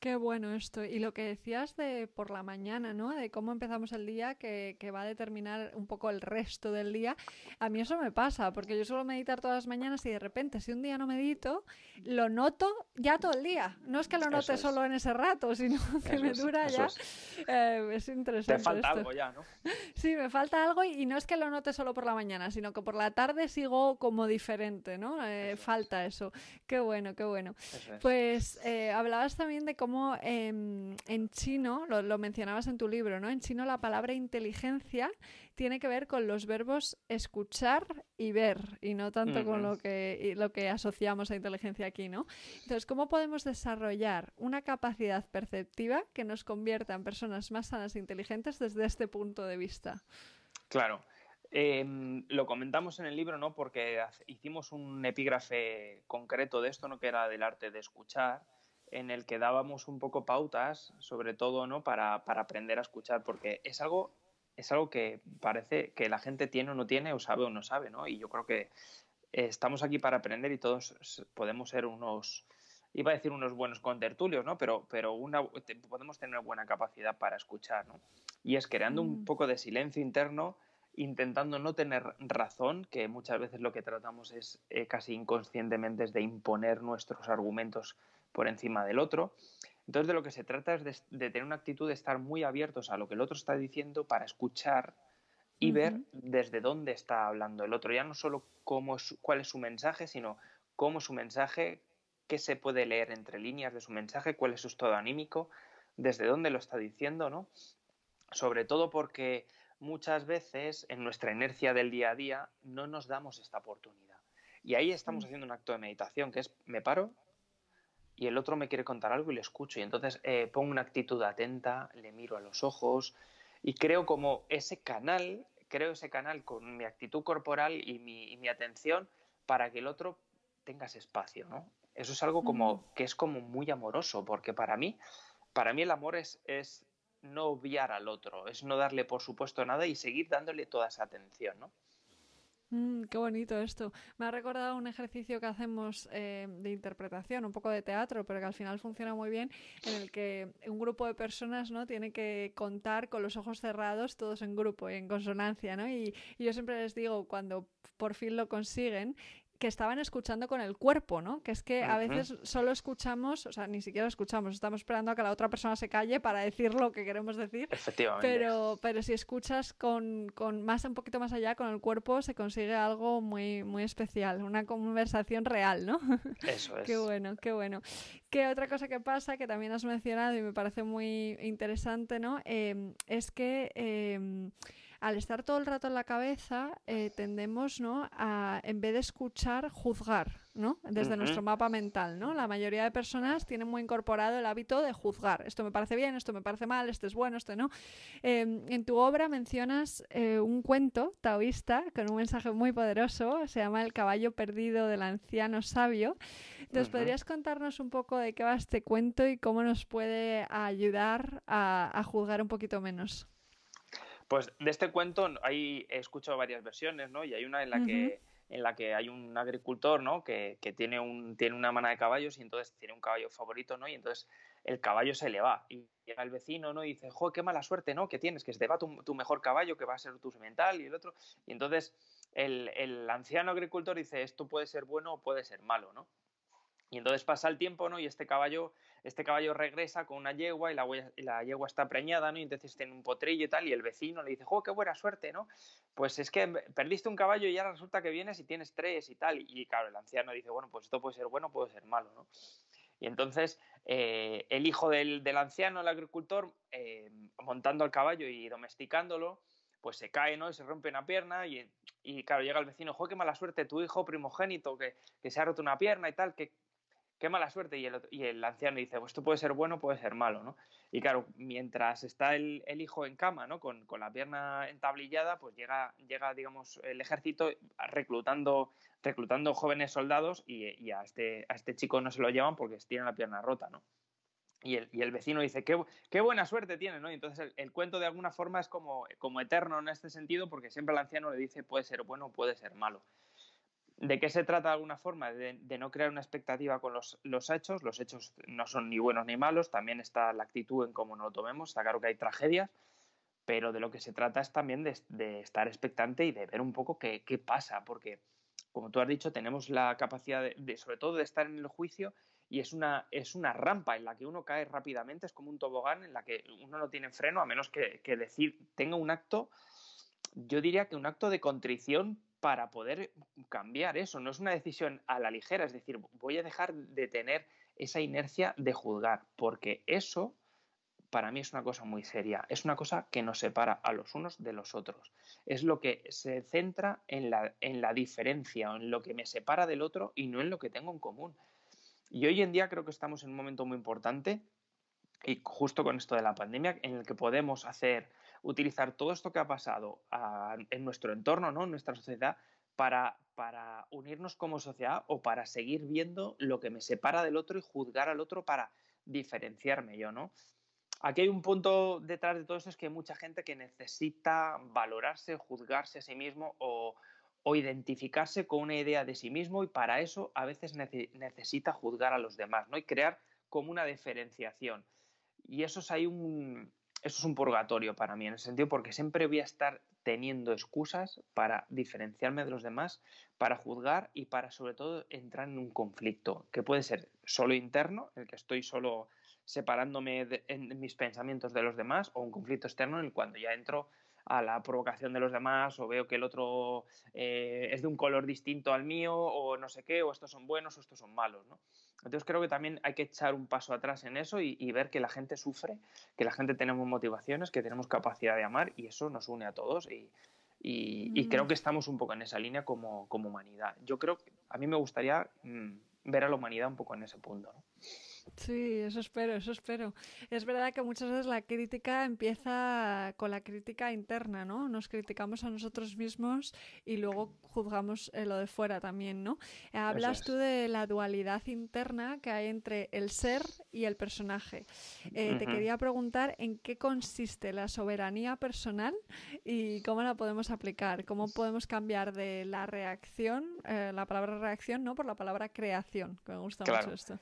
Qué bueno esto. Y lo que decías de por la mañana, ¿no?, de cómo empezamos el día, que, que va a determinar un poco el resto del día. A mí eso me pasa, porque yo suelo meditar todas las mañanas y de repente, si un día no medito, lo noto ya todo el día. No es que lo note solo en ese rato, sino que me dura ya. Eh, es interesante. Te falta algo ya, ¿no? Sí, me falta algo, y, y no es que lo note solo por la mañana, sino que por la tarde sigo como diferente, ¿no? Eh, falta eso. Qué bueno, qué bueno. Pues eh, hablabas también de cómo Como eh, en chino, lo, lo mencionabas en tu libro, ¿no? En chino la palabra inteligencia tiene que ver con los verbos escuchar y ver, y no tanto mm-hmm. con lo que, lo que asociamos a inteligencia aquí, ¿no? Entonces, ¿cómo podemos desarrollar una capacidad perceptiva que nos convierta en personas más sanas e inteligentes desde este punto de vista? Claro. Eh, lo comentamos en el libro, ¿no?, porque hicimos un epígrafe concreto de esto, ¿no?, que era del arte de escuchar, en el que dábamos un poco pautas, sobre todo, ¿no?, para, para aprender a escuchar, porque es algo, es algo que parece que la gente tiene o no tiene, o sabe o no sabe, ¿no? Y yo creo que estamos aquí para aprender y todos podemos ser unos, iba a decir unos buenos contertulios, ¿no?, pero, pero una, podemos tener buena capacidad para escuchar, ¿no? Y es creando mm. un poco de silencio interno, intentando no tener razón, que muchas veces lo que tratamos es eh, casi inconscientemente es de imponer nuestros argumentos por encima del otro. Entonces, de lo que se trata es de, de tener una actitud de estar muy abiertos a lo que el otro está diciendo para escuchar y uh-huh. ver desde dónde está hablando el otro. Ya no solo cómo es, cuál es su mensaje, sino cómo es su mensaje, qué se puede leer entre líneas de su mensaje, cuál es su estado anímico, desde dónde lo está diciendo, ¿no? Sobre todo porque muchas veces en nuestra inercia del día a día no nos damos esta oportunidad. Y ahí estamos haciendo un acto de meditación, que es me paro y el otro me quiere contar algo y le escucho. Y entonces eh, pongo una actitud atenta, le miro a los ojos y creo como ese canal, creo ese canal con mi actitud corporal y mi, y mi atención para que el otro tenga ese espacio, ¿no? Eso es algo como que es como muy amoroso, porque para mí, para mí el amor es... es no obviar al otro, es no darle por supuesto nada y seguir dándole toda esa atención, ¿no? Mm, qué bonito esto. Me ha recordado un ejercicio que hacemos eh, de interpretación, un poco de teatro, pero que al final funciona muy bien, en el que un grupo de personas, ¿no?, tiene que contar con los ojos cerrados, todos en grupo y en consonancia, ¿no? Y, y yo siempre les digo, cuando por fin lo consiguen, que estaban escuchando con el cuerpo, ¿no? Que es que a veces solo escuchamos, o sea, ni siquiera escuchamos, estamos esperando a que la otra persona se calle para decir lo que queremos decir. Efectivamente. Pero, pero si escuchas con, con más, un poquito más allá, con el cuerpo, se consigue algo muy, muy especial, una conversación real, ¿no? Eso es. Qué bueno, qué bueno. Que otra cosa que pasa, que también has mencionado y me parece muy interesante, ¿no? Eh, es que... Eh, al estar todo el rato en la cabeza, eh, tendemos, ¿no?, a, en vez de escuchar, juzgar, ¿no?, desde uh-huh. nuestro mapa mental, ¿no? La mayoría de personas tienen muy incorporado el hábito de juzgar. Esto me parece bien, esto me parece mal, esto es bueno, esto no. Eh, en tu obra mencionas eh, un cuento taoísta con un mensaje muy poderoso, se llama El caballo perdido del anciano sabio. Entonces, uh-huh. ¿podrías contarnos un poco de qué va este cuento y cómo nos puede ayudar a, a juzgar un poquito menos? Pues de este cuento hay, he escuchado varias versiones, ¿no? Y hay una en la uh-huh. que en la que hay un agricultor, ¿no?, que, que tiene un tiene una manada de caballos y entonces tiene un caballo favorito, ¿no? Y entonces el caballo se le va y llega el vecino, ¿no?, y dice: "Jo, qué mala suerte, ¿no?, que tienes, que se te va tu, tu mejor caballo, que va a ser tu semental", y el otro. Y entonces el, el anciano agricultor dice: "Esto puede ser bueno o puede ser malo", ¿no? Y entonces pasa el tiempo, ¿no?, y este caballo, este caballo regresa con una yegua y la, huella, y la yegua está preñada, ¿no? Y entonces tiene un potrillo y tal, y el vecino le dice: "Jo, qué buena suerte, ¿no? Pues es que perdiste un caballo y ahora resulta que vienes y tienes tres y tal". Y claro, el anciano dice: "Bueno, pues esto puede ser bueno, puede ser malo", ¿no? Y entonces eh, el hijo del, del anciano, el agricultor, eh, montando el caballo y domesticándolo, pues se cae, ¿no?, y se rompe una pierna y, y claro, llega el vecino: "Jo, qué mala suerte, tu hijo primogénito que, que se ha roto una pierna y tal, que... qué mala suerte", y el, y el anciano dice: "Pues esto puede ser bueno, puede ser malo", ¿no? Y claro, mientras está el, el hijo en cama, ¿no?, con, con la pierna entablillada, pues llega, llega digamos, el ejército reclutando, reclutando jóvenes soldados y, y a, este, a este chico no se lo llevan porque tiene la pierna rota, ¿no? Y el, y el vecino dice: qué, qué buena suerte tiene", ¿no? Y entonces el, el cuento de alguna forma es como, como eterno en este sentido, porque siempre el anciano le dice: "Puede ser bueno, puede ser malo". ¿De qué se trata de alguna forma? De, de no crear una expectativa con los, los hechos. Los hechos no son ni buenos ni malos, también está la actitud en cómo nos lo tomemos. Está claro que hay tragedias, pero de lo que se trata es también de, de estar expectante y de ver un poco qué, qué pasa, porque, como tú has dicho, tenemos la capacidad de, de, sobre todo, de estar en el juicio, y es una, es una rampa en la que uno cae rápidamente, es como un tobogán en la que uno no tiene freno, a menos que, que decir, tenga un acto, yo diría que un acto de contrición, para poder cambiar eso. No es una decisión a la ligera, es decir, voy a dejar de tener esa inercia de juzgar, porque eso para mí es una cosa muy seria, es una cosa que nos separa a los unos de los otros, es lo que se centra en la, en la diferencia, en lo que me separa del otro y no en lo que tengo en común. Y hoy en día creo que estamos en un momento muy importante, y justo con esto de la pandemia, en el que podemos hacer... utilizar todo esto que ha pasado a, en nuestro entorno, ¿no?, en nuestra sociedad, para, para unirnos como sociedad o para seguir viendo lo que me separa del otro y juzgar al otro para diferenciarme yo, ¿no? Aquí hay un punto detrás de todo esto, es que hay mucha gente que necesita valorarse, juzgarse a sí mismo o, o identificarse con una idea de sí mismo, y para eso a veces nece, necesita juzgar a los demás, ¿no?, y crear como una diferenciación. Y eso es ahí un... Eso es un purgatorio para mí, en ese sentido, porque siempre voy a estar teniendo excusas para diferenciarme de los demás, para juzgar y para, sobre todo, entrar en un conflicto, que puede ser solo interno, en el que estoy solo separándome de, en mis pensamientos de los demás, o un conflicto externo en el cuando ya entro a la provocación de los demás, o veo que el otro eh, es de un color distinto al mío, o no sé qué, o estos son buenos o estos son malos, ¿no? Entonces creo que también hay que echar un paso atrás en eso y, y ver que la gente sufre, que la gente tenemos motivaciones, que tenemos capacidad de amar, y eso nos une a todos, y, y, mm. y creo que estamos un poco en esa línea como, como humanidad. Yo creo que a mí me gustaría mmm, ver a la humanidad un poco en ese punto, ¿no? Sí, eso espero, eso espero. Es verdad que muchas veces la crítica empieza con la crítica interna, ¿no? Nos criticamos a nosotros mismos y luego juzgamos eh, lo de fuera también, ¿no? Hablas tú de la dualidad interna que hay entre el ser y el personaje. Eh, uh-huh. Te quería preguntar en qué consiste la soberanía personal y cómo la podemos aplicar, cómo podemos cambiar de la reacción, eh, la palabra reacción, ¿no?, por la palabra creación, que me gusta claro. mucho esto.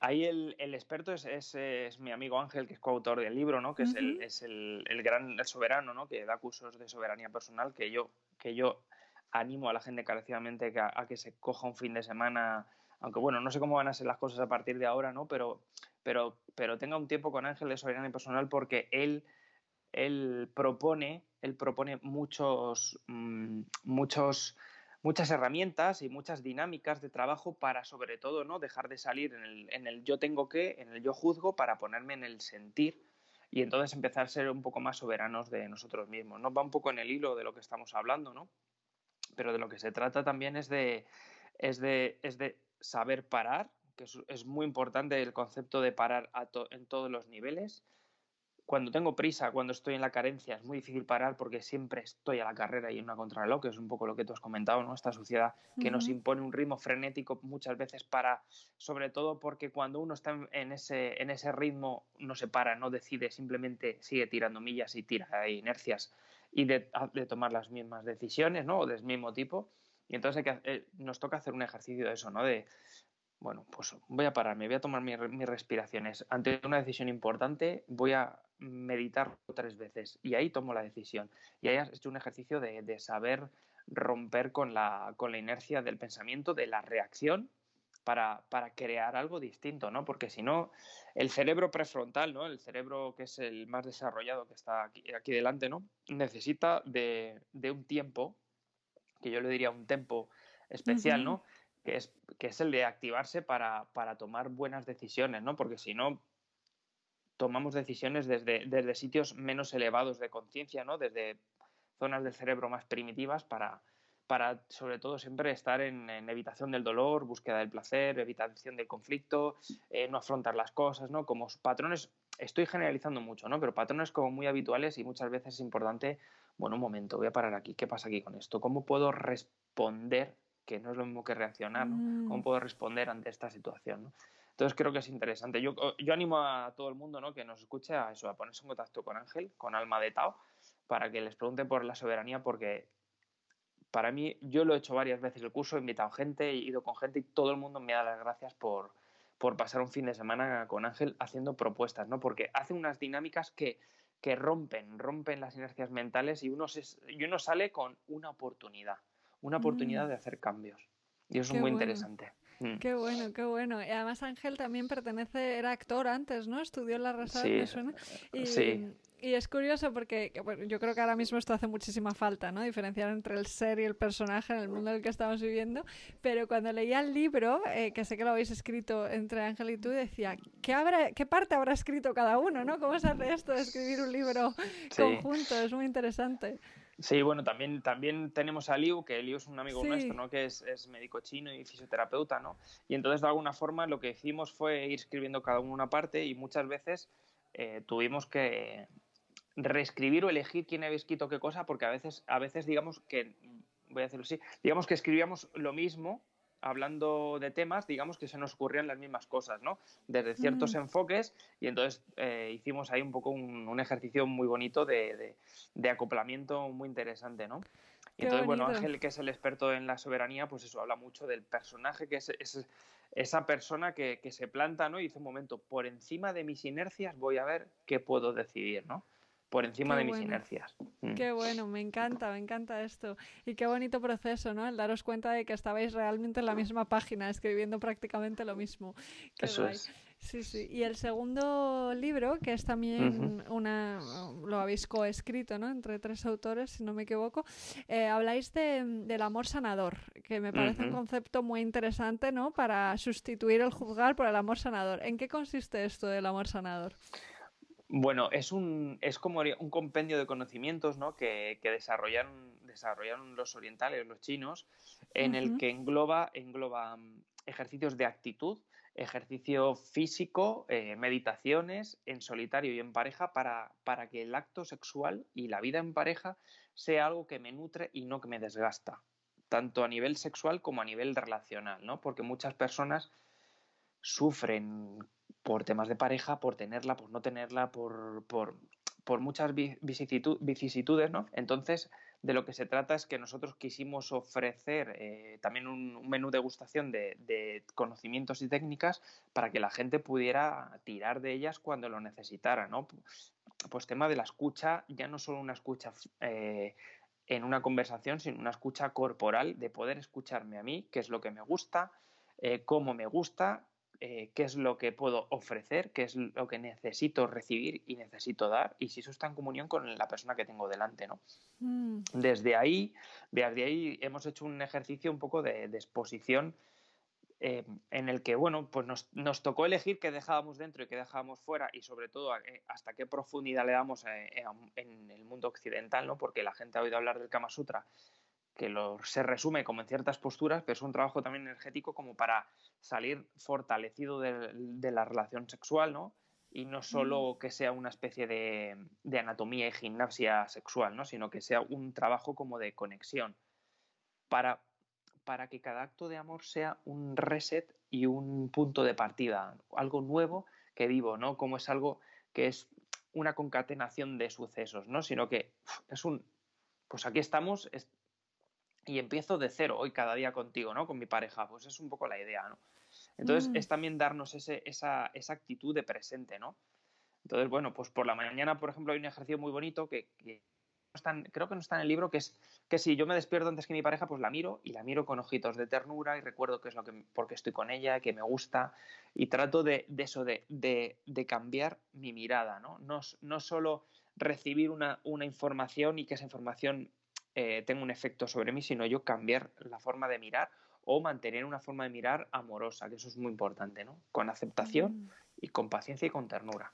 Ahí el, el experto es, es, es mi amigo Ángel, que es coautor del libro, ¿no?, que uh-huh. es, el, es el, el gran el soberano, ¿no?, que da cursos de soberanía personal, que yo, que yo animo a la gente encarecidamente que a, a que se coja un fin de semana, aunque bueno, no sé cómo van a ser las cosas a partir de ahora, ¿no? Pero, pero, pero tenga un tiempo con Ángel de Soriano personal, porque él, él propone, él propone muchos, mmm, muchos, muchas herramientas y muchas dinámicas de trabajo para, sobre todo, ¿no?, dejar de salir en el, en el yo tengo que, en el yo juzgo, para ponerme en el sentir. Y entonces empezar a ser un poco más soberanos de nosotros mismos, ¿no? Va un poco en el hilo de lo que estamos hablando, ¿no? Pero de lo que se trata también es de, es de, es de saber parar, que es, es muy importante el concepto de parar a to, en todos los niveles. Cuando tengo prisa, cuando estoy en la carencia, es muy difícil parar porque siempre estoy a la carrera y en una contrarreloj, que es un poco lo que tú has comentado, ¿no? Esta sociedad que uh-huh. nos impone un ritmo frenético muchas veces para, sobre todo porque cuando uno está en ese, en ese ritmo no se para, no decide, simplemente sigue tirando millas y tira de inercias y de, de tomar las mismas decisiones, ¿no? O del mismo tipo. Y entonces hay que, eh, nos toca hacer un ejercicio de eso, ¿no? De, bueno, pues voy a pararme, voy a tomar mi, mis respiraciones. Ante una decisión importante voy a meditar tres veces y ahí tomo la decisión. Y ahí has hecho un ejercicio de, de saber romper con la, con la inercia del pensamiento, de la reacción, para, para crear algo distinto, ¿no? Porque si no, el cerebro prefrontal, ¿no?, el cerebro que es el más desarrollado, que está aquí, aquí delante, ¿no?, necesita de, de un tiempo, que yo le diría un tempo especial, uh-huh. ¿no?, que es, que es el de activarse para, para tomar buenas decisiones, ¿no? Porque si no, tomamos decisiones desde, desde sitios menos elevados de conciencia, ¿no?, desde zonas del cerebro más primitivas para, para sobre todo, siempre estar en, en evitación del dolor, búsqueda del placer, evitación del conflicto, eh, no afrontar las cosas, ¿no? Como patrones, estoy generalizando mucho, ¿no?, pero patrones como muy habituales, y muchas veces es importante, bueno, un momento, voy a parar aquí, ¿qué pasa aquí con esto? ¿Cómo puedo responder? Que no es lo mismo que reaccionar, ¿no? Mm. ¿Cómo puedo responder ante esta situación, ¿no? Entonces creo que es interesante. Yo, yo animo a todo el mundo, ¿no?, que nos escuche a eso, a ponerse en contacto con Ángel, con Alma de Tao, para que les pregunte por la soberanía, porque para mí, yo lo he hecho varias veces el curso, he invitado gente, he ido con gente y todo el mundo me da las gracias por, por pasar un fin de semana con Ángel haciendo propuestas, ¿no? Porque hace unas dinámicas que, que rompen, rompen las inercias mentales y uno, se, y uno sale con una oportunidad, una oportunidad mm. de hacer cambios. Y eso es muy bueno. Interesante. Mm. Qué bueno, qué bueno. Y además Ángel también pertenece, era actor antes, ¿no? Estudió en la Rasada, sí, me suena. Y, sí. Y es curioso porque que, bueno, yo creo que ahora mismo esto hace muchísima falta, ¿no? Diferenciar entre el ser y el personaje en el mundo en el que estamos viviendo. Pero cuando leía el libro, eh, que sé que lo habéis escrito entre Ángel y tú, decía, ¿qué, habrá, ¿qué parte habrá escrito cada uno, ¿no? ¿Cómo se hace esto de escribir un libro sí. conjunto? Es muy interesante. Sí, bueno, también, también tenemos a Liu, que Liu es un amigo sí. nuestro, ¿no?, que es, es médico chino y fisioterapeuta, ¿no? Y entonces, de alguna forma, lo que hicimos fue ir escribiendo cada uno una parte y muchas veces eh, tuvimos que reescribir o elegir quién había escrito qué cosa, porque a veces, a veces digamos que, voy a decirlo así, digamos que escribíamos lo mismo, hablando de temas, digamos que se nos ocurrían las mismas cosas, ¿no?, desde ciertos mm. enfoques, y entonces eh, hicimos ahí un poco un, un ejercicio muy bonito de, de, de acoplamiento muy interesante, ¿no? Y entonces, bueno, Ángel, que es el experto en la soberanía, pues eso, habla mucho del personaje, que es, es esa persona que, que se planta, ¿no?, y dice, un momento, por encima de mis inercias voy a ver qué puedo decidir, ¿no?, por encima qué de bueno. mis inercias. Mm. Qué bueno, me encanta, me encanta esto. Y qué bonito proceso, ¿no?, el daros cuenta de que estabais realmente en la misma página, escribiendo prácticamente lo mismo. Qué Eso guay. Es. Sí, sí. Y el segundo libro, que es también uh-huh. una... lo habéis coescrito, ¿no?, entre tres autores, si no me equivoco, eh, habláis de, del amor sanador, que me parece uh-huh. un concepto muy interesante, ¿no?, para sustituir el juzgar por el amor sanador. ¿En qué consiste esto del amor sanador? Bueno, es un es como un compendio de conocimientos, ¿no?, que, que desarrollaron, desarrollaron los orientales, los chinos, en uh-huh. el que engloba, engloba ejercicios de actitud, ejercicio físico, eh, meditaciones en solitario y en pareja para, para que el acto sexual y la vida en pareja sea algo que me nutre y no que me desgasta, tanto a nivel sexual como a nivel relacional, ¿no? Porque muchas personas sufren por temas de pareja, por tenerla, por no tenerla, por, por, por muchas vicisitudes, ¿no? Entonces, de lo que se trata es que nosotros quisimos ofrecer eh, también un, un menú degustación de, de conocimientos y técnicas para que la gente pudiera tirar de ellas cuando lo necesitara, ¿no? Pues tema de la escucha, ya no solo una escucha eh, en una conversación, sino una escucha corporal, de poder escucharme a mí, qué es lo que me gusta, eh, cómo me gusta, eh, qué es lo que puedo ofrecer, qué es lo que necesito recibir y necesito dar, y si eso está en comunión con la persona que tengo delante, ¿no? Mm. Desde ahí, desde ahí hemos hecho un ejercicio un poco de, de exposición, Eh, en el que, bueno, pues nos, nos tocó elegir qué dejábamos dentro y qué dejábamos fuera, y sobre todo eh, hasta qué profundidad le damos a, a, a, en el mundo occidental, ¿no? Porque la gente ha oído hablar del Kama Sutra, que lo, se resume como en ciertas posturas, pero es un trabajo también energético como para salir fortalecido de, de la relación sexual, ¿no? Y no solo que sea una especie de, de anatomía y gimnasia sexual, ¿no? Sino que sea un trabajo como de conexión para... para que cada acto de amor sea un reset y un punto de partida, algo nuevo que vivo, ¿no? Como es algo que es una concatenación de sucesos, ¿no? Sino que es un, pues aquí estamos es, y empiezo de cero hoy cada día contigo, ¿no? Con mi pareja, pues es un poco la idea, ¿no? Entonces mm. es también darnos ese, esa, esa actitud de presente, ¿no? Entonces, bueno, pues por la mañana, por ejemplo, hay un ejercicio muy bonito que... que Están, creo que no está en el libro, que es que si yo me despierto antes que mi pareja, pues la miro y la miro con ojitos de ternura y recuerdo que es lo que, porque estoy con ella, que me gusta, y trato de, de eso, de, de, de cambiar mi mirada, ¿no? No, no solo recibir una, una información y que esa información eh, tenga un efecto sobre mí, sino yo cambiar la forma de mirar o mantener una forma de mirar amorosa, que eso es muy importante, ¿no? Con aceptación mm. y con paciencia y con ternura.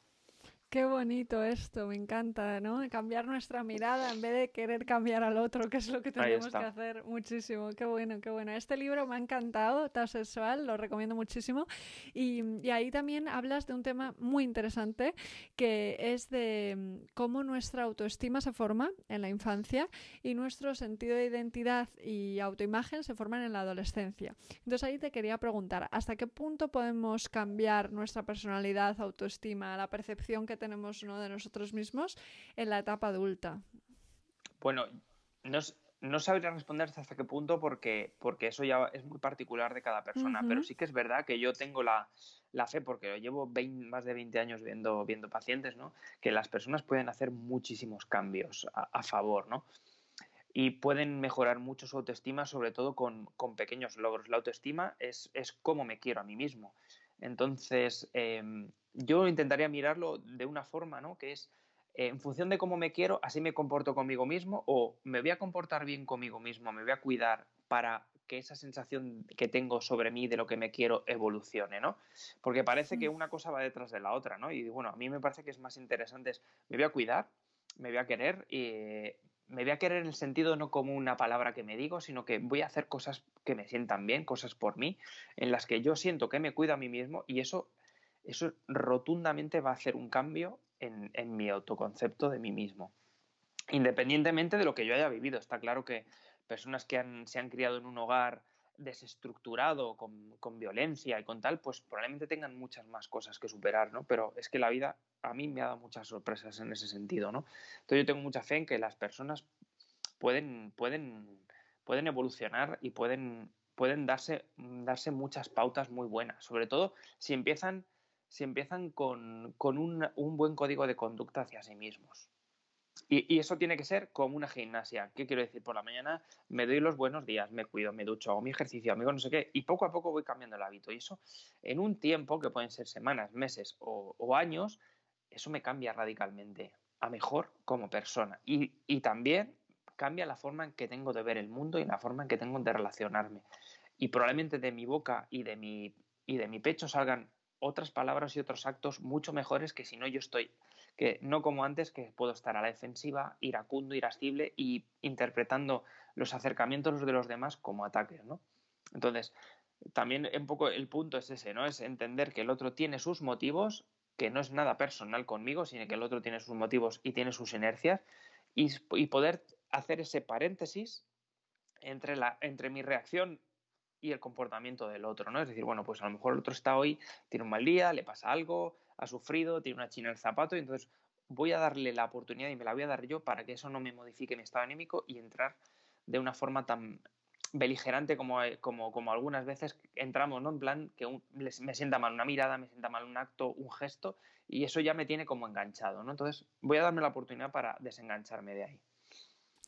Qué bonito esto, me encanta, ¿no? Cambiar nuestra mirada en vez de querer cambiar al otro, que es lo que tenemos que hacer muchísimo. Qué bueno, qué bueno. Este libro me ha encantado, Tao sexual, lo recomiendo muchísimo. Y, y ahí también hablas de un tema muy interesante, que es de cómo nuestra autoestima se forma en la infancia y nuestro sentido de identidad y autoimagen se forman en la adolescencia. Entonces ahí te quería preguntar, ¿hasta qué punto podemos cambiar nuestra personalidad, autoestima, la percepción que tenemos? tenemos uno de nosotros mismos en la etapa adulta? Bueno, no, no sabría responderse hasta qué punto porque, porque eso ya es muy particular de cada persona, uh-huh. pero sí que es verdad que yo tengo la, la fe, porque lo llevo veinte, más de veinte años viendo, viendo pacientes, ¿no? Que las personas pueden hacer muchísimos cambios a, a favor, ¿no? Y pueden mejorar mucho su autoestima, sobre todo con, con pequeños logros. La autoestima es, es cómo me quiero a mí mismo. Entonces, eh, yo intentaría mirarlo de una forma, ¿no? Que es, eh, en función de cómo me quiero, así me comporto conmigo mismo, o me voy a comportar bien conmigo mismo, me voy a cuidar para que esa sensación que tengo sobre mí de lo que me quiero evolucione, ¿no? Porque parece que una cosa va detrás de la otra, ¿no? Y bueno, a mí me parece que es más interesante, es, me voy a cuidar, me voy a querer y... me voy a querer en el sentido no como una palabra que me digo, sino que voy a hacer cosas que me sientan bien, cosas por mí, en las que yo siento que me cuido a mí mismo, y eso, eso rotundamente va a hacer un cambio en, en mi autoconcepto de mí mismo. Independientemente de lo que yo haya vivido. Está claro que personas que han, se han criado en un hogar desestructurado, con, con violencia y con tal, pues probablemente tengan muchas más cosas que superar, ¿no? Pero es que la vida a mí me ha dado muchas sorpresas en ese sentido, ¿no? Entonces yo tengo mucha fe en que las personas pueden, pueden, pueden evolucionar y pueden, pueden darse, darse muchas pautas muy buenas, sobre todo si empiezan, si empiezan con, con un, un buen código de conducta hacia sí mismos. Y, y eso tiene que ser como una gimnasia. ¿Qué quiero decir? Por la mañana me doy los buenos días, me cuido, me ducho, hago mi ejercicio, amigo, no sé qué, y poco a poco voy cambiando el hábito. Y eso, en un tiempo, que pueden ser semanas, meses o, o años, eso me cambia radicalmente a mejor como persona. Y, y también cambia la forma en que tengo de ver el mundo y la forma en que tengo de relacionarme. Y probablemente de mi boca y de mi, y de mi pecho salgan otras palabras y otros actos mucho mejores que si no yo estoy, que no como antes, que puedo estar a la defensiva, iracundo, irascible y interpretando los acercamientos de los demás como ataques, ¿no? Entonces, también un poco el punto es ese, ¿no? Es entender que el otro tiene sus motivos, que no es nada personal conmigo, sino que el otro tiene sus motivos y tiene sus inercias, y, y poder hacer ese paréntesis entre, la, entre mi reacción y el comportamiento del otro, ¿no? Es decir, bueno, pues a lo mejor el otro está hoy, tiene un mal día, le pasa algo, ha sufrido, tiene una china en el zapato, y entonces voy a darle la oportunidad y me la voy a dar yo para que eso no me modifique mi estado anímico y entrar de una forma tan beligerante como, como, como algunas veces entramos, ¿no? En plan que un, les, me sienta mal una mirada, me sienta mal un acto, un gesto, y eso ya me tiene como enganchado, ¿no? Entonces voy a darme la oportunidad para desengancharme de ahí.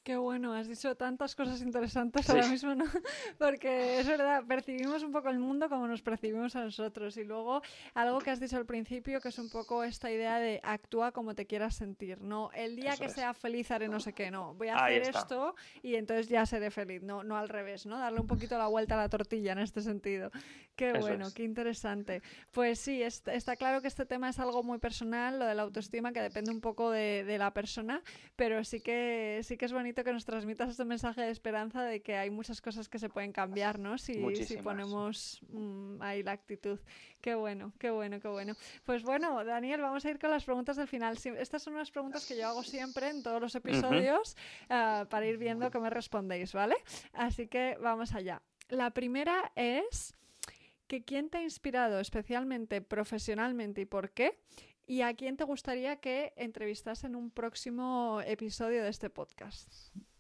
Qué bueno, has dicho tantas cosas interesantes sí. ahora mismo, ¿no? Porque es verdad, percibimos un poco el mundo como nos percibimos a nosotros. Y luego, algo que has dicho al principio, que es un poco esta idea de actúa como te quieras sentir, ¿no? El día Eso que es. sea feliz haré no sé qué, no. Voy a Ahí hacer está. esto y entonces ya seré feliz, no, no al revés, ¿no? Darle un poquito la vuelta a la tortilla en este sentido. Qué Eso bueno, es. qué interesante. Pues sí, es, está claro que este tema es algo muy personal, lo de la autoestima, que depende un poco de, de la persona, pero sí que, sí que es bonito que nos transmitas este mensaje de esperanza de que hay muchas cosas que se pueden cambiar, ¿no? Si, si ponemos mmm, ahí la actitud. Qué bueno, qué bueno, qué bueno. Pues bueno, Daniel, vamos a ir con las preguntas del final. Si, estas son unas preguntas que yo hago siempre en todos los episodios uh-huh. uh, para ir viendo qué me respondéis, ¿vale? Así que vamos allá. La primera es que ¿quién te ha inspirado especialmente profesionalmente y por qué? ¿Y a quién te gustaría que entrevistas en un próximo episodio de este podcast?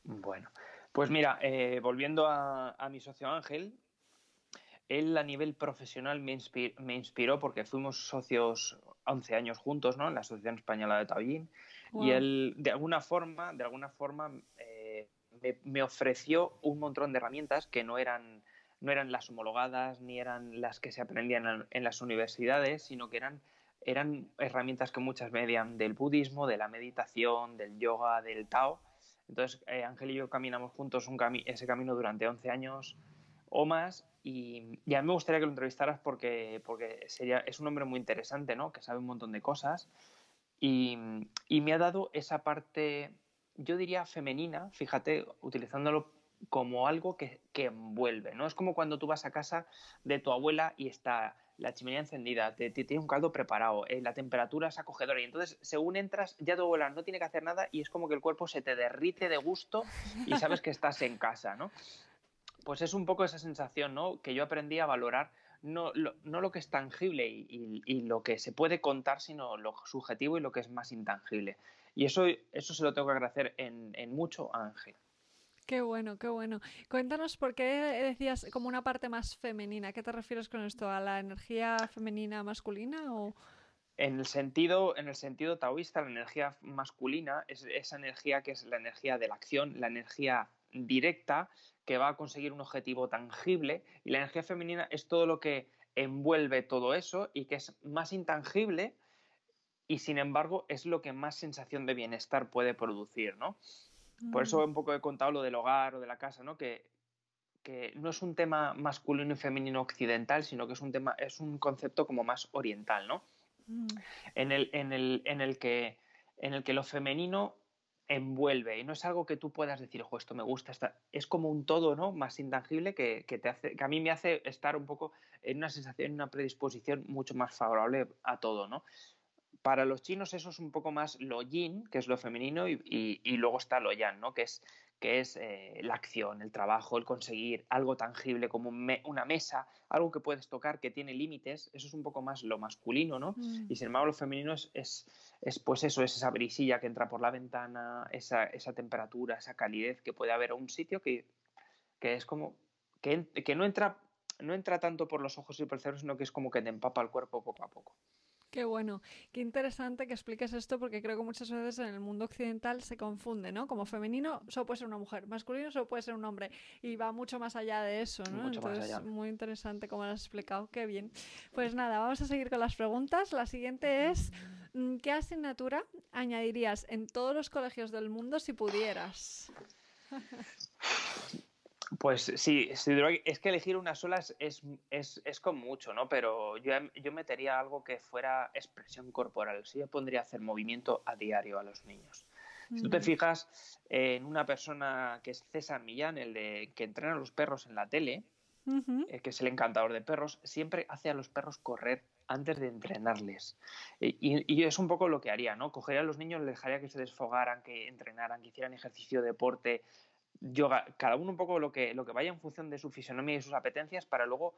Bueno, pues mira, eh, volviendo a, a mi socio Ángel, él a nivel profesional me, inspir, me inspiró porque fuimos socios once años juntos, ¿no? En la Asociación Española de Taoyín. Wow. Y él, de alguna forma, de alguna forma eh, me, me ofreció un montón de herramientas que no eran, no eran las homologadas ni eran las que se aprendían en, en las universidades, sino que eran... Eran herramientas que muchas venían del budismo, de la meditación, del yoga, del Tao. Entonces, eh, Ángel y yo caminamos juntos un cami- ese camino durante once años o más. Y, y a mí me gustaría que lo entrevistaras porque, porque sería, es un hombre muy interesante, ¿no? Que sabe un montón de cosas. Y, y me ha dado esa parte, yo diría femenina, fíjate, utilizándolo como algo que, que envuelve, ¿no? Es como cuando tú vas a casa de tu abuela y está... la chimenea encendida, te, te tiene un caldo preparado, eh, la temperatura es acogedora y entonces según entras ya tu abuela no tiene que hacer nada y es como que el cuerpo se te derrite de gusto y sabes que estás en casa, ¿no? Pues es un poco esa sensación, ¿no? Que yo aprendí a valorar no lo, no lo que es tangible y, y, y lo que se puede contar, sino lo subjetivo y lo que es más intangible. Y eso, eso se lo tengo que agradecer en, en mucho a Ángel. Qué bueno, qué bueno. Cuéntanos por qué decías como una parte más femenina. ¿Qué te refieres con esto? ¿A la energía femenina masculina o...? En el sentido, en el sentido taoísta, la energía masculina es esa energía que es la energía de la acción, la energía directa que va a conseguir un objetivo tangible, y la energía femenina es todo lo que envuelve todo eso y que es más intangible y sin embargo es lo que más sensación de bienestar puede producir, ¿no? Por eso un poco he contado lo del hogar o de la casa, ¿no? Que, que no es un tema masculino y femenino occidental, sino que es un tema, es un concepto como más oriental, ¿no? Mm. En el, en el, en el que, en el que lo femenino envuelve, y no es algo que tú puedas decir, ojo, esto me gusta, esta... es como un todo, ¿no? Más intangible que, que te hace, que a mí me hace estar un poco en una sensación, en una predisposición mucho más favorable a todo, ¿no? Para los chinos eso es un poco más lo yin, que es lo femenino, y, y, y luego está lo yang, ¿no? Que es, que es eh, la acción, el trabajo, el conseguir algo tangible como un me, una mesa, algo que puedes tocar, que tiene límites. Eso es un poco más lo masculino, ¿no? Mm. Y sin embargo lo femenino es, es, es pues eso, es esa brisilla que entra por la ventana, esa, esa temperatura, esa calidez que puede haber en un sitio que, que es como que, que no entra, no entra tanto por los ojos y por el cerebro, sino que es como que te empapa el cuerpo poco a poco. Qué bueno, qué interesante que expliques esto, porque creo que muchas veces en el mundo occidental se confunde, ¿no? Como femenino solo puede ser una mujer, masculino solo puede ser un hombre, y va mucho más allá de eso, ¿no? Mucho Entonces, más allá. Muy interesante como lo has explicado, qué bien. Pues nada, vamos a seguir con las preguntas. La siguiente es, ¿qué asignatura añadirías en todos los colegios del mundo si pudieras? Pues sí, es que elegir una sola es, es, es, es con mucho, ¿no? Pero yo, yo metería algo que fuera expresión corporal. Sí, yo pondría hacer movimiento a diario a los niños. Si tú te fijas eh, en una persona que es César Millán, el de que entrena a los perros en la tele, uh-huh. eh, que es el encantador de perros, siempre hace a los perros correr antes de entrenarles. Y, y es un poco lo que haría, ¿no? Cogería a los niños, les dejaría que se desfogaran, que entrenaran, que hicieran ejercicio, deporte... yoga, cada uno un poco lo que, lo que vaya en función de su fisonomía y sus apetencias, para luego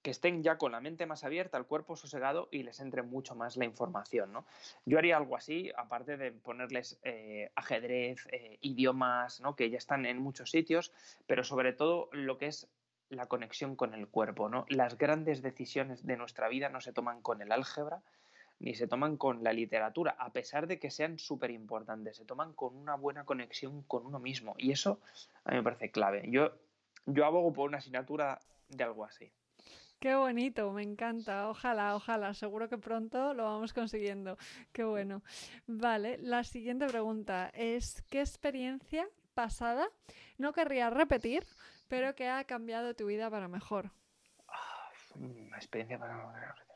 que estén ya con la mente más abierta, el cuerpo sosegado y les entre mucho más la información, ¿no? Yo haría algo así, aparte de ponerles eh, ajedrez, eh, idiomas, ¿no? Que ya están en muchos sitios, pero sobre todo lo que es la conexión con el cuerpo, ¿no? Las grandes decisiones de nuestra vida no se toman con el álgebra, ni se toman con la literatura, a pesar de que sean súper importantes, se toman con una buena conexión con uno mismo, y eso a mí me parece clave. Yo, yo abogo por una asignatura de algo así. Qué bonito, me encanta. Ojalá, ojalá. Seguro que pronto lo vamos consiguiendo. Qué bueno. Vale, la siguiente pregunta es: ¿qué experiencia pasada no querrías repetir, pero que ha cambiado tu vida para mejor? Una experiencia para no querer repetir.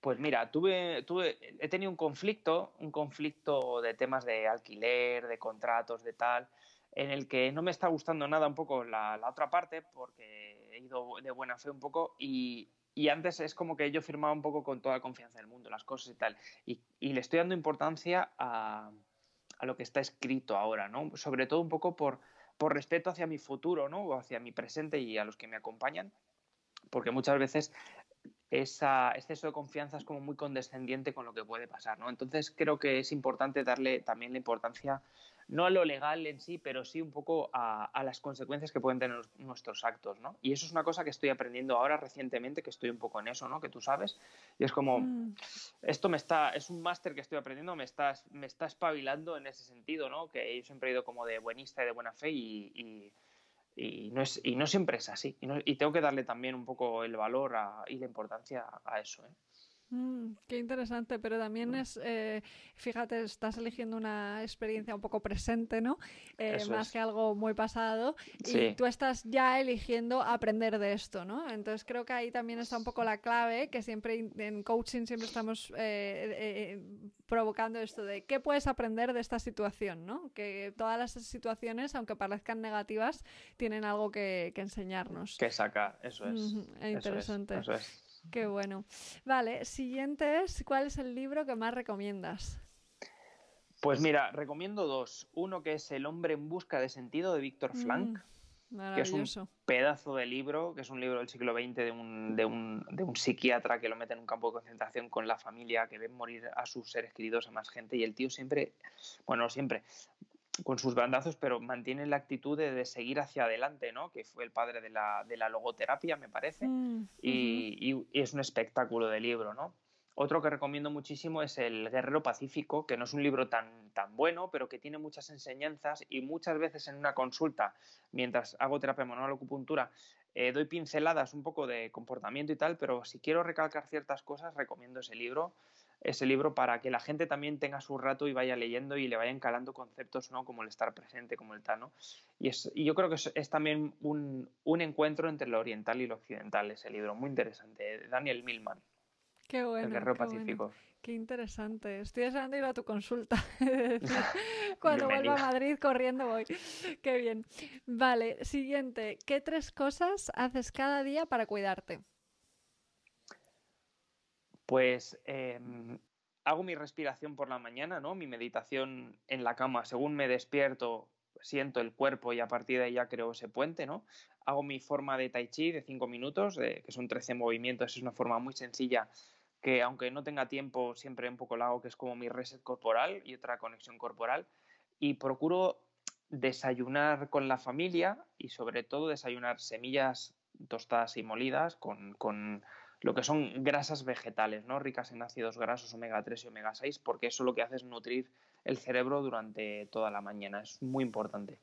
Pues mira, tuve, tuve, he tenido un conflicto, un conflicto de temas de alquiler, de contratos, de tal, en el que no me está gustando nada un poco la, la otra parte, porque he ido de buena fe un poco y, y antes es como que yo firmaba un poco con toda la confianza del mundo, las cosas y tal, y, y le estoy dando importancia a, a lo que está escrito ahora, ¿no? Sobre todo un poco por, por respeto hacia mi futuro, ¿no? O hacia mi presente y a los que me acompañan, porque muchas veces ese exceso de confianza es como muy condescendiente con lo que puede pasar, ¿no? Entonces creo que es importante darle también la importancia, no a lo legal en sí, pero sí un poco a, a las consecuencias que pueden tener los, nuestros actos, ¿no? Y eso es una cosa que estoy aprendiendo ahora recientemente, que estoy un poco en eso, ¿no? Que tú sabes. Y es como, mm. esto me está, es un máster que estoy aprendiendo, me está, me está espabilando en ese sentido, ¿no? Que yo siempre he ido como de buenista y de buena fe y, y, y, no, es, y no siempre es así. Y, no, y tengo que darle también un poco el valor a, y la importancia a eso, ¿eh? Mm, qué interesante, pero también es, eh, fíjate, estás eligiendo una experiencia un poco presente, ¿no? Eh, más es. que algo muy pasado, sí. Y tú estás ya eligiendo aprender de esto, ¿no? Entonces creo que ahí también está un poco la clave, que siempre en coaching siempre estamos eh, eh, provocando esto de ¿qué puedes aprender de esta situación?, ¿no? Que todas las situaciones, aunque parezcan negativas, tienen algo que, que enseñarnos. Que sacar, eso es. Mm, eso interesante. Es, eso es. Qué bueno. Vale, siguiente es, ¿cuál es el libro que más recomiendas? Pues mira, recomiendo dos. Uno que es El hombre en busca de sentido, de Viktor Frankl, mm, que es un pedazo de libro, que es un libro del siglo veinte de un, de, un, de un psiquiatra que lo mete en un campo de concentración con la familia, que ve morir a sus seres queridos, a más gente, y el tío siempre, bueno, siempre... con sus bandazos, pero mantiene la actitud de, de seguir hacia adelante, ¿no? Que fue el padre de la, de la logoterapia, me parece, mm, y, uh-huh. y, y es un espectáculo de libro, ¿no? Otro que recomiendo muchísimo es el Guerrero Pacífico, que no es un libro tan, tan bueno, pero que tiene muchas enseñanzas, y muchas veces en una consulta, mientras hago terapia manual o acupuntura, eh, doy pinceladas un poco de comportamiento y tal, pero si quiero recalcar ciertas cosas, recomiendo ese libro, ese libro para que la gente también tenga su rato y vaya leyendo y le vayan calando conceptos, ¿no? Como el estar presente, como el tal, ¿no? Y, es, y yo creo que es, es también un, un encuentro entre lo oriental y lo occidental, ese libro, muy interesante, Daniel Milman. Qué bueno, el Guerrero Pacífico. Bueno. Qué interesante. Estoy deseando ir a tu consulta. Cuando vuelva a Madrid corriendo voy. Qué bien. Vale, siguiente. ¿Qué tres cosas haces cada día para cuidarte? Pues eh, hago mi respiración por la mañana, ¿no? Mi meditación en la cama. Según me despierto, siento el cuerpo y a partir de ahí ya creo ese puente, ¿no? Hago mi forma de tai chi de cinco minutos, eh, que son trece movimientos. Es una forma muy sencilla que, aunque no tenga tiempo, siempre un poco la hago, que es como mi reset corporal y otra conexión corporal. Y procuro desayunar con la familia y, sobre todo, desayunar semillas tostadas y molidas con... con lo que son grasas vegetales, ¿no? Ricas en ácidos grasos omega tres y omega seis, porque eso lo que hace es nutrir el cerebro durante toda la mañana. Es muy importante.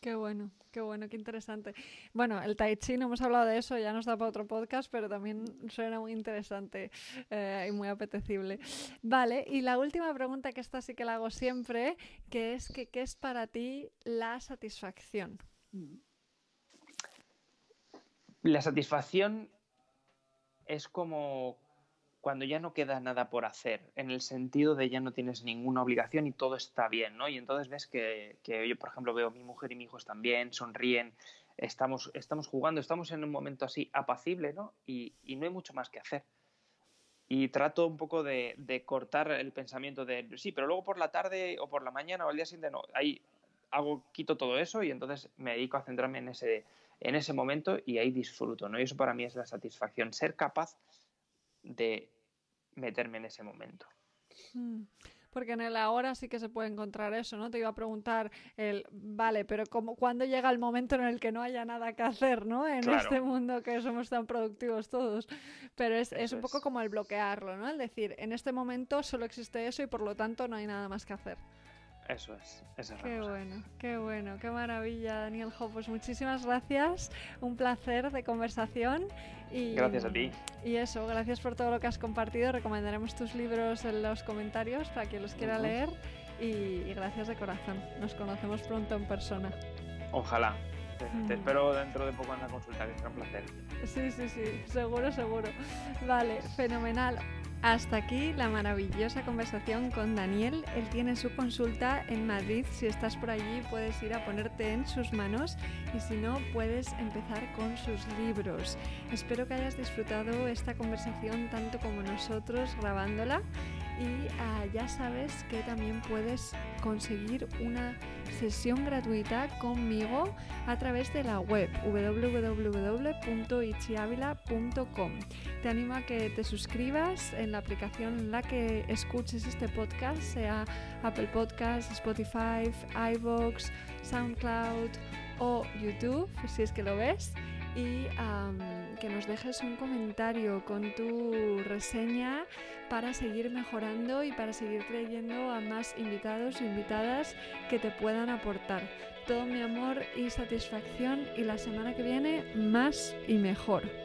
Qué bueno, qué bueno, qué interesante. Bueno, el tai chi, no hemos hablado de eso, ya nos da para otro podcast, pero también suena muy interesante eh, y muy apetecible. Vale, y la última pregunta, que esta sí que la hago siempre, que es que, ¿qué es para ti la satisfacción? La satisfacción... es como cuando ya no queda nada por hacer, en el sentido de ya no tienes ninguna obligación y todo está bien, ¿no? Y entonces ves que, que yo, por ejemplo, veo a mi mujer y mi hijo están bien, sonríen, estamos, estamos jugando, estamos en un momento así apacible, ¿no? Y, y no hay mucho más que hacer. Y trato un poco de, de cortar el pensamiento de, sí, pero luego por la tarde o por la mañana o al día siguiente, no, ahí hago, quito todo eso y entonces me dedico a centrarme en ese... en ese momento y ahí disfruto, ¿no? Y eso para mí es la satisfacción, ser capaz de meterme en ese momento. Mm. porque en el ahora sí que se puede encontrar eso, ¿no? Te iba a preguntar, el vale, pero ¿cómo, cuándo llega el momento en el que no haya nada que hacer, ¿no? En claro. este mundo que somos tan productivos todos. Pero es, es un poco como el bloquearlo, ¿no? El decir, en este momento solo existe eso y por lo tanto no hay nada más que hacer. Eso es, esa es la cosa. Qué bueno, qué bueno, qué maravilla, Daniel Jo. Pues muchísimas gracias, un placer de conversación. Y, gracias a ti. Y eso, gracias por todo lo que has compartido. Recomendaremos tus libros en los comentarios para quien los quiera uh-huh. leer. Y, y gracias de corazón. Nos conocemos pronto en persona. Ojalá. Te, mm. te espero dentro de poco en la consulta, que será un placer. Sí, sí, sí, seguro, seguro. Vale, fenomenal. Hasta aquí la maravillosa conversación con Daniel. Él tiene su consulta en Madrid. Si estás por allí puedes ir a ponerte en sus manos y si no puedes empezar con sus libros. Espero que hayas disfrutado esta conversación tanto como nosotros grabándola y ah, ya sabes que también puedes conseguir una sesión gratuita conmigo a través de la web doble u doble u doble u punto ichi ávila punto com. Te animo a que te suscribas en la aplicación en la que escuches este podcast, sea Apple Podcasts, Spotify, iVoox, SoundCloud o YouTube, si es que lo ves, y um, que nos dejes un comentario con tu reseña para seguir mejorando y para seguir trayendo a más invitados e invitadas que te puedan aportar. Todo mi amor y satisfacción, y la semana que viene más y mejor.